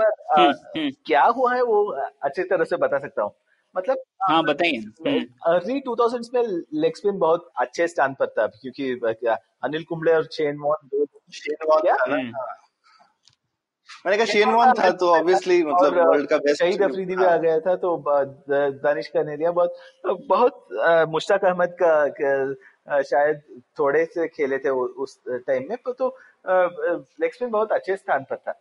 पर आ, क्या हुआ है वो अच्छी तरह से बता सकता हूँ। मतलब हाँ बताइए। अर्ली टू थाउजेंड में लेग स्पिन बहुत अच्छे स्थान पर था क्योंकि अनिल कुंबले और शेन वॉर्न शेन वॉर्न मैंने कहा शेन वॉर्न था तो ऑब्वियसली मतलब वर्ल्ड का बेस्ट। शहीद अफरीदी भी आ गया था, तो दानिश कनेरिया बहुत बहुत मुश्ताक अहमद का शायद थोड़े से खेले थे उस टाइम में, तो लेग स्पिन बहुत अच्छे स्थान पर था।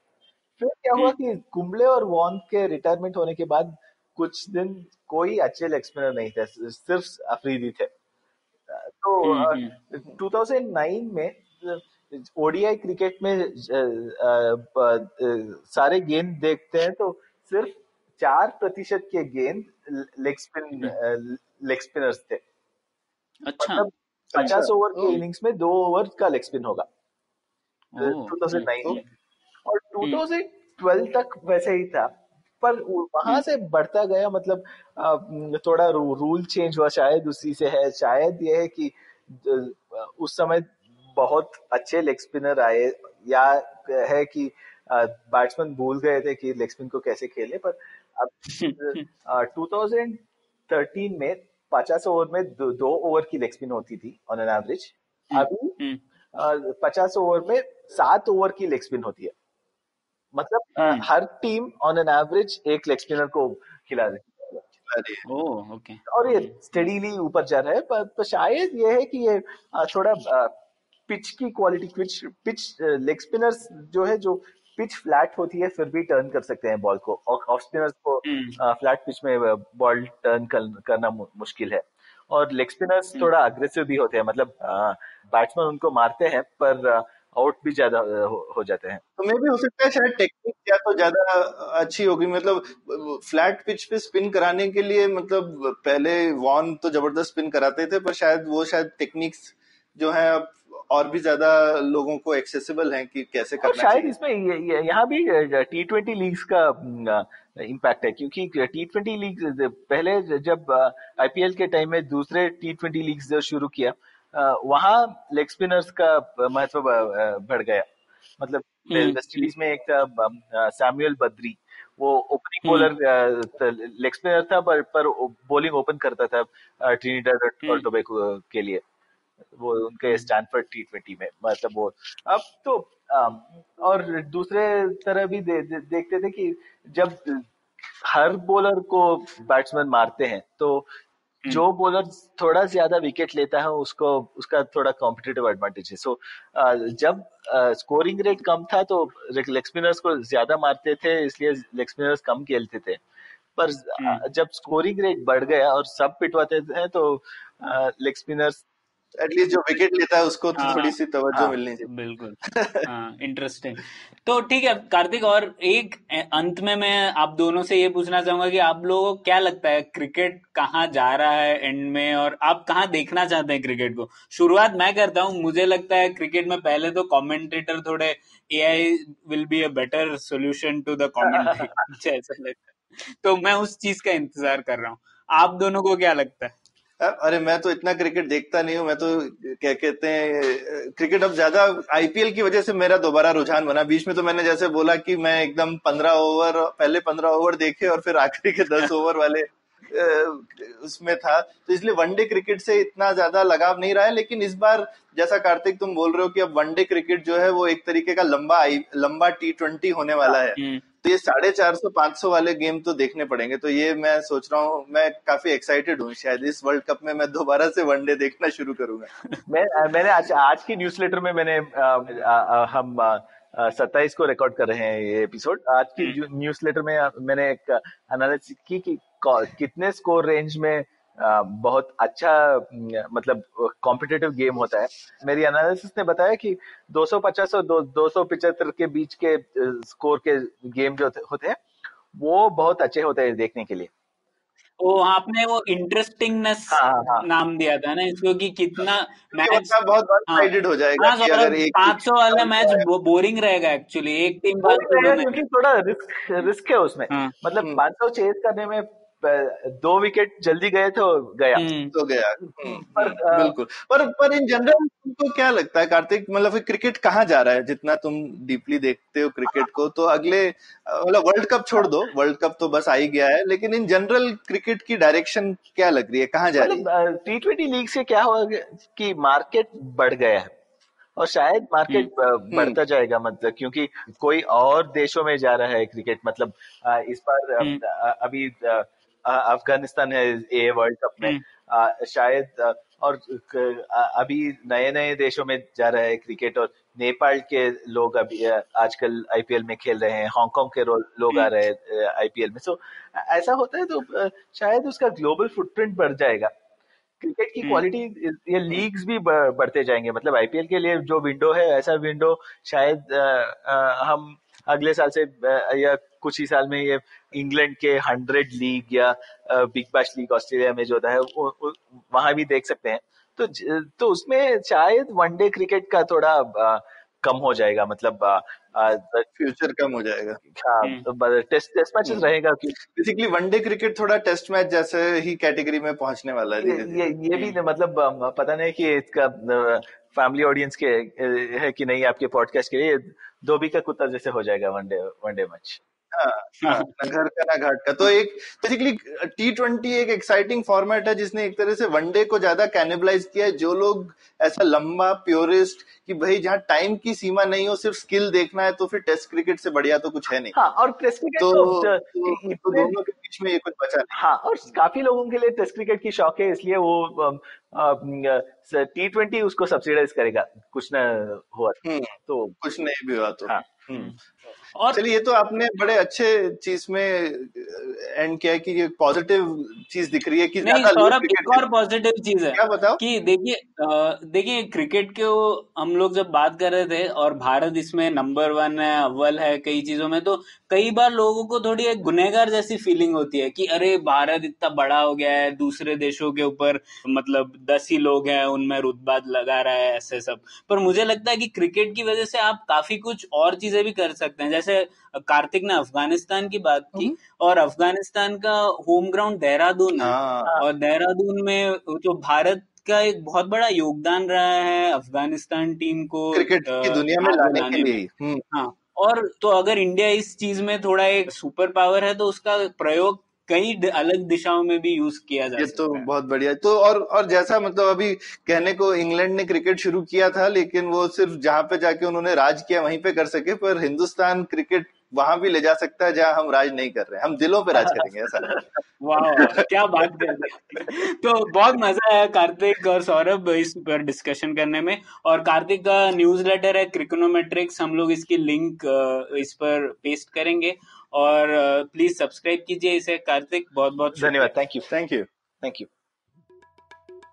फिर क्या हुआ कि कुंबले और वॉन के रिटायरमेंट होने के बाद कुछ दिन कोई अच्छे लेग स्पिनर नहीं थे, सिर्फ अफरीदी थे। तो दो हज़ार नौ में ओडीआई क्रिकेट में सारे गेंद देखते हैं तो सिर्फ चार प्रतिशत के गेंद लेग स्पिन लेग स्पिनर्स थे। अच्छा, पचास ओवर के इनिंग्स में दो ओवर का लेग स्पिन होगा दो हज़ार नौ में, और दो हज़ार बारह तक वैसे ही था, पर वहां से बढ़ता गया। मतलब थोड़ा रूल चेंज हुआ, शायद उसी से है, शायद ये है कि उस समय बहुत अच्छे लेग स्पिनर आए, या है कि बैट्समैन भूल गए थे कि लेग स्पिन को कैसे खेले। पर अब दो हज़ार तेरह में पचास ओवर में दो, दो ओवर की लेग स्पिन होती थी ऑन एन एवरेज, अभी पचास ओवर में सात ओवर की लेग स्पिन होती है। मतलब हर टीम ऑन एन एवरेज एक लेग स्पिनर को खिला रही है। Oh okay. और ये स्टेडीली ऊपर जा रहा है, पर शायद ये है कि ये थोड़ा पिच की quality, pitch pitch leg spinners जो है, जो पिच फ्लैट होती है फिर भी टर्न कर सकते हैं बॉल को, और ऑफ स्पिनर्स को फ्लैट पिच में बॉल टर्न करना मुश्किल है। और लेग स्पिनर्स थोड़ा अग्रेसिव भी होते हैं, मतलब बैट्समैन उनको मारते हैं पर आउट भी ज्यादा हो, हो जाते हैं। तो मे भी हो सकता है शायद टेक्निक या तो ज्यादा अच्छी होगी, मतलब फ्लैट पिच पे स्पिन कराने के लिए। मतलब पहले वॉन तो जबरदस्त स्पिन कराते थे, पर शायद वो शायद टेक्निक्स जो है अब और भी ज्यादा लोगों को एक्सेसिबल है कि कैसे करना चाहिए। शायद इसमें यहाँ भी टी ट्वेंटी लीग्स का इम्पैक्ट है, क्योंकि टी ट्वेंटी लीग पहले जब आईपीएल के टाइम में दूसरे टी ट्वेंटी लीग्स जो शुरू किया, वहाँ लेग स्पिनर्स का महत्व बढ़ गया। मतलब वेस्ट इंडीज में एक था सैमुअल बद्री, वो ओपनिंग बॉलर लेग स्पिनर था पर, पर बॉलिंग ओपन करता था ट्रिनिडाड और टोबैगो के लिए, वो उनके स्टैनफोर्ड टी ट्वेंटी में। मतलब वो अब तो आ, और दूसरे तरह भी दे, दे, देखते थे कि जब हर बॉलर को बैट्समैन मारते हैं तो जो बॉलर थोड़ा ज्यादा विकेट लेता है उसको उसका थोड़ा कॉम्पिटिटिव एडवांटेज है। सो जब स्कोरिंग रेट कम था तो लेग स्पिनर्स को ज्यादा मारते थे, इसलिए लेग स्पिनर्स कम खेलते थे। पर जब स्कोरिंग रेट बढ़ गया और सब पिटवाते हैं तो लेग स्पिनर्स एटलीस्ट जो विकेट लेता है उसको तो थोड़ी सी तवज्जो मिलनी चाहिए। बिल्कुल इंटरेस्टिंग। तो ठीक है कार्तिक, और एक अंत में मैं आप दोनों से ये पूछना चाहूंगा कि आप लोगों को क्या लगता है क्रिकेट कहाँ जा रहा है एंड में, और आप कहाँ देखना चाहते हैं क्रिकेट को? शुरुआत मैं करता हूँ। मुझे लगता है क्रिकेट में पहले तो कॉमेंटेटर थोड़े, A I will be a better solution to the commentary, मुझे ऐसा लगता है, तो मैं उस चीज का इंतजार कर रहा हूँ। आप दोनों को क्या लगता है? अरे मैं तो इतना क्रिकेट देखता नहीं हूँ, मैं तो क्या कहते हैं क्रिकेट अब ज्यादा आईपीएल की वजह से मेरा दोबारा रुझान बना। बीच में तो मैंने जैसे बोला कि मैं एकदम पंद्रह ओवर पहले पंद्रह ओवर देखे और फिर आखिरी के दस ओवर वाले उसमें था, तो इसलिए वनडे क्रिकेट से इतना ज्यादा लगाव नहीं रहा है। लेकिन इस बार जैसा कार्तिक तुम बोल रहे हो कि अब वनडे क्रिकेट जो है वो एक तरीके का लंबा लंबा टी ट्वेंटी होने वाला है, तो ये साढ़े चार सौ पांच सौ वाले गेम तो देखने पड़ेंगे। तो ये मैं सोच रहा हूँ, मैं काफी एक्साइटेड हूँ, शायद इस वर्ल्ड कप में मैं दोबारा से वनडे देखना शुरू करूंगा। मैं मैंने आज, आज की न्यूज़लेटर में मैंने आ, आ, आ, हम सत्ताईस को रिकॉर्ड कर रहे हैं ये एपिसोड, आज की न्यूज़लेटर में मैंने एक एनालिसिस की कि कितने स्कोर रेंज में बहुत अच्छा मतलब कॉम्पिटिटिव गेम होता है। मेरी एनालिसिस ने बताया कि दो सौ पचास और दो सौ पचहत्तर के बीच के स्कोर के गेम जो होते हैं वो बहुत अच्छे होते हैं देखने के लिए। वो आपने वो इंटरेस्टिंगनेस हाँ, हाँ, नाम दिया था ना इसको कि कितना मैच बहुत साइडेड हो जाएगा हाँ, कि अगर एक पाँच सौ वाला मैच बोरिंग रहेगा एक्चुअली एक टीम बात क्योंकि थोड़ा रिस्क रिस्क है उसमें हाँ, मतलब पाँच सौ चेज करने में दो विकेट जल्दी गए तो गया तो गया पर, बिल्कुल पर पर इन जनरल तुमको क्या लगता है कार्तिक, मतलब क्रिकेट कहाँ जा रहा है? जितना तुम डीपली देखते हो क्रिकेट को तो अगले मतलब वर्ल्ड कप छोड़ दो, वर्ल्ड कप तो बस आ ही गया है, लेकिन इन जनरल क्रिकेट की डायरेक्शन क्या लग रही है, कहाँ जा रही है? टी ट्वेंटी लीग से क्या हुआ कि मार्केट बढ़ गया है और शायद मार्केट बढ़ता जाएगा, मतलब क्योंकि कोई और देशों में जा रहा है क्रिकेट। मतलब इस बार अभी अफगानिस्तान है ए वर्ल्ड कप में आ, शायद आ, और अभी नए नए देशों में जा रहा है क्रिकेट, और नेपाल के लोग अभी आजकल आईपीएल में खेल रहे हैं, हांगकांग के लोग आ रहे हैं आईपीएल में। सो ऐसा होता है तो शायद उसका ग्लोबल फुटप्रिंट बढ़ जाएगा, क्रिकेट की क्वालिटी, ये लीग्स भी बढ़ते जाएंगे। मतलब आईपीएल के लिए जो विंडो है ऐसा विंडो शायद आ, आ, हम अगले साल से या कुछ ही साल में ये इंग्लैंड के हंड्रेड लीग या बिग बैश लीग ऑस्ट्रेलिया में जो होता है वहां भी देख सकते हैं। तो तो उसमें शायद वनडे क्रिकेट का थोड़ा कम हो जाएगा, मतलब फ्यूचर कम हो जाएगा। हाँ, टेस्ट टेस्ट मैचेस रहेगा बेसिकली, वनडे क्रिकेट थोड़ा टेस्ट मैच जैसे ही कैटेगरी में पहुंचने वाला है। ये ये भी मतलब पता नहीं कि इसका फैमिली ऑडियंस के है कि नहीं आपके पॉडकास्ट के लिए, धोबी का कुत्ता जैसे हो जाएगा वनडे वनडे मैच। हाँ, घर का ना घाट का। तो एक बेसिकली टी ट्वेंटी एक एक्साइटिंग फॉर्मेट है जिसने एक तरह से वनडे को ज्यादा कैनिबलाइज किया है। जो लोग ऐसा लंबा प्योरिस्ट कि भाई जहाँ टाइम की सीमा नहीं हो, सिर्फ स्किल देखना है, तो फिर टेस्ट क्रिकेट से बढ़िया तो कुछ है नहीं। हाँ, और टेस्ट क्रिकेट तो, तो, तो, तो दोनों के बीच में ये कुछ बचा नहीं। हाँ, और काफी लोगों के लिए टेस्ट क्रिकेट की शौक है, इसलिए वो टी ट्वेंटी उसको सब्सिडाइज करेगा, कुछ ना हुआ तो कुछ नहीं भी हुआ तो। और चलिए, ये तो आपने बड़े अच्छे चीज में एंड किया कि ये पॉजिटिव चीज दिख रही है कि नहीं सौरभ, एक और पॉजिटिव चीज है क्या बताओ कि देखिए देखिए क्रिकेट के वो हम लोग जब बात कर रहे थे और भारत इसमें नंबर वन है, अव्वल है कई चीजों में, तो कई बार लोगों को थोड़ी एक गुनहगार जैसी फीलिंग होती है कि अरे भारत इतना बड़ा हो गया है, दूसरे देशों के ऊपर मतलब दस ही लोग हैं, उनमें रुतबा लगा रहा है, ऐसे सब। पर मुझे लगता है कि क्रिकेट की वजह से आप काफी कुछ और चीजें भी कर सकते हैं। जैसे कार्तिक ने अफगानिस्तान की बात की और अफगानिस्तान का होम ग्राउंड देहरादून है, और देहरादून में तो भारत का एक बहुत बड़ा योगदान रहा है अफगानिस्तान टीम को क्रिकेट की दुनिया में लाने के लिए। हाँ, और तो अगर इंडिया इस चीज में थोड़ा एक सुपर पावर है तो उसका प्रयोग कई अलग दिशाओं में भी यूज किया जा सकता है। ये तो बहुत बढ़िया। तो और और जैसा मतलब अभी कहने को इंग्लैंड ने क्रिकेट शुरू किया था, लेकिन वो सिर्फ जहां पे जाके उन्होंने राज किया वहीं पे कर सके, पर हिंदुस्तान क्रिकेट वहां भी ले जा सकता है जहां हम राज नहीं कर रहे, हम दिलों पे राज करेंगे ऐसा। वाह, क्या बात कर रहे हैं। तो बहुत मजा आया कार्तिक और सौरभ इस पर डिस्कशन करने में। और कार्तिक का न्यूज़लेटर है क्रिकोनोमेट्रिक्स, हम लोग इसकी लिंक इस पर पेस्ट करेंगे और प्लीज सब्सक्राइब कीजिए इसे। कार्तिक, बहुत बहुत धन्यवाद। Thank you thank you thank you.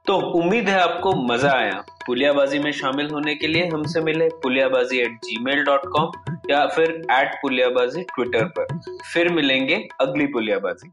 तो उम्मीद है आपको मजा आया। पुलियाबाजी में शामिल होने के लिए हमसे मिले Puliyabaazi at Gmail dot com या फिर एट पुलियाबाजी ट्विटर पर। फिर मिलेंगे अगली पुलियाबाजी।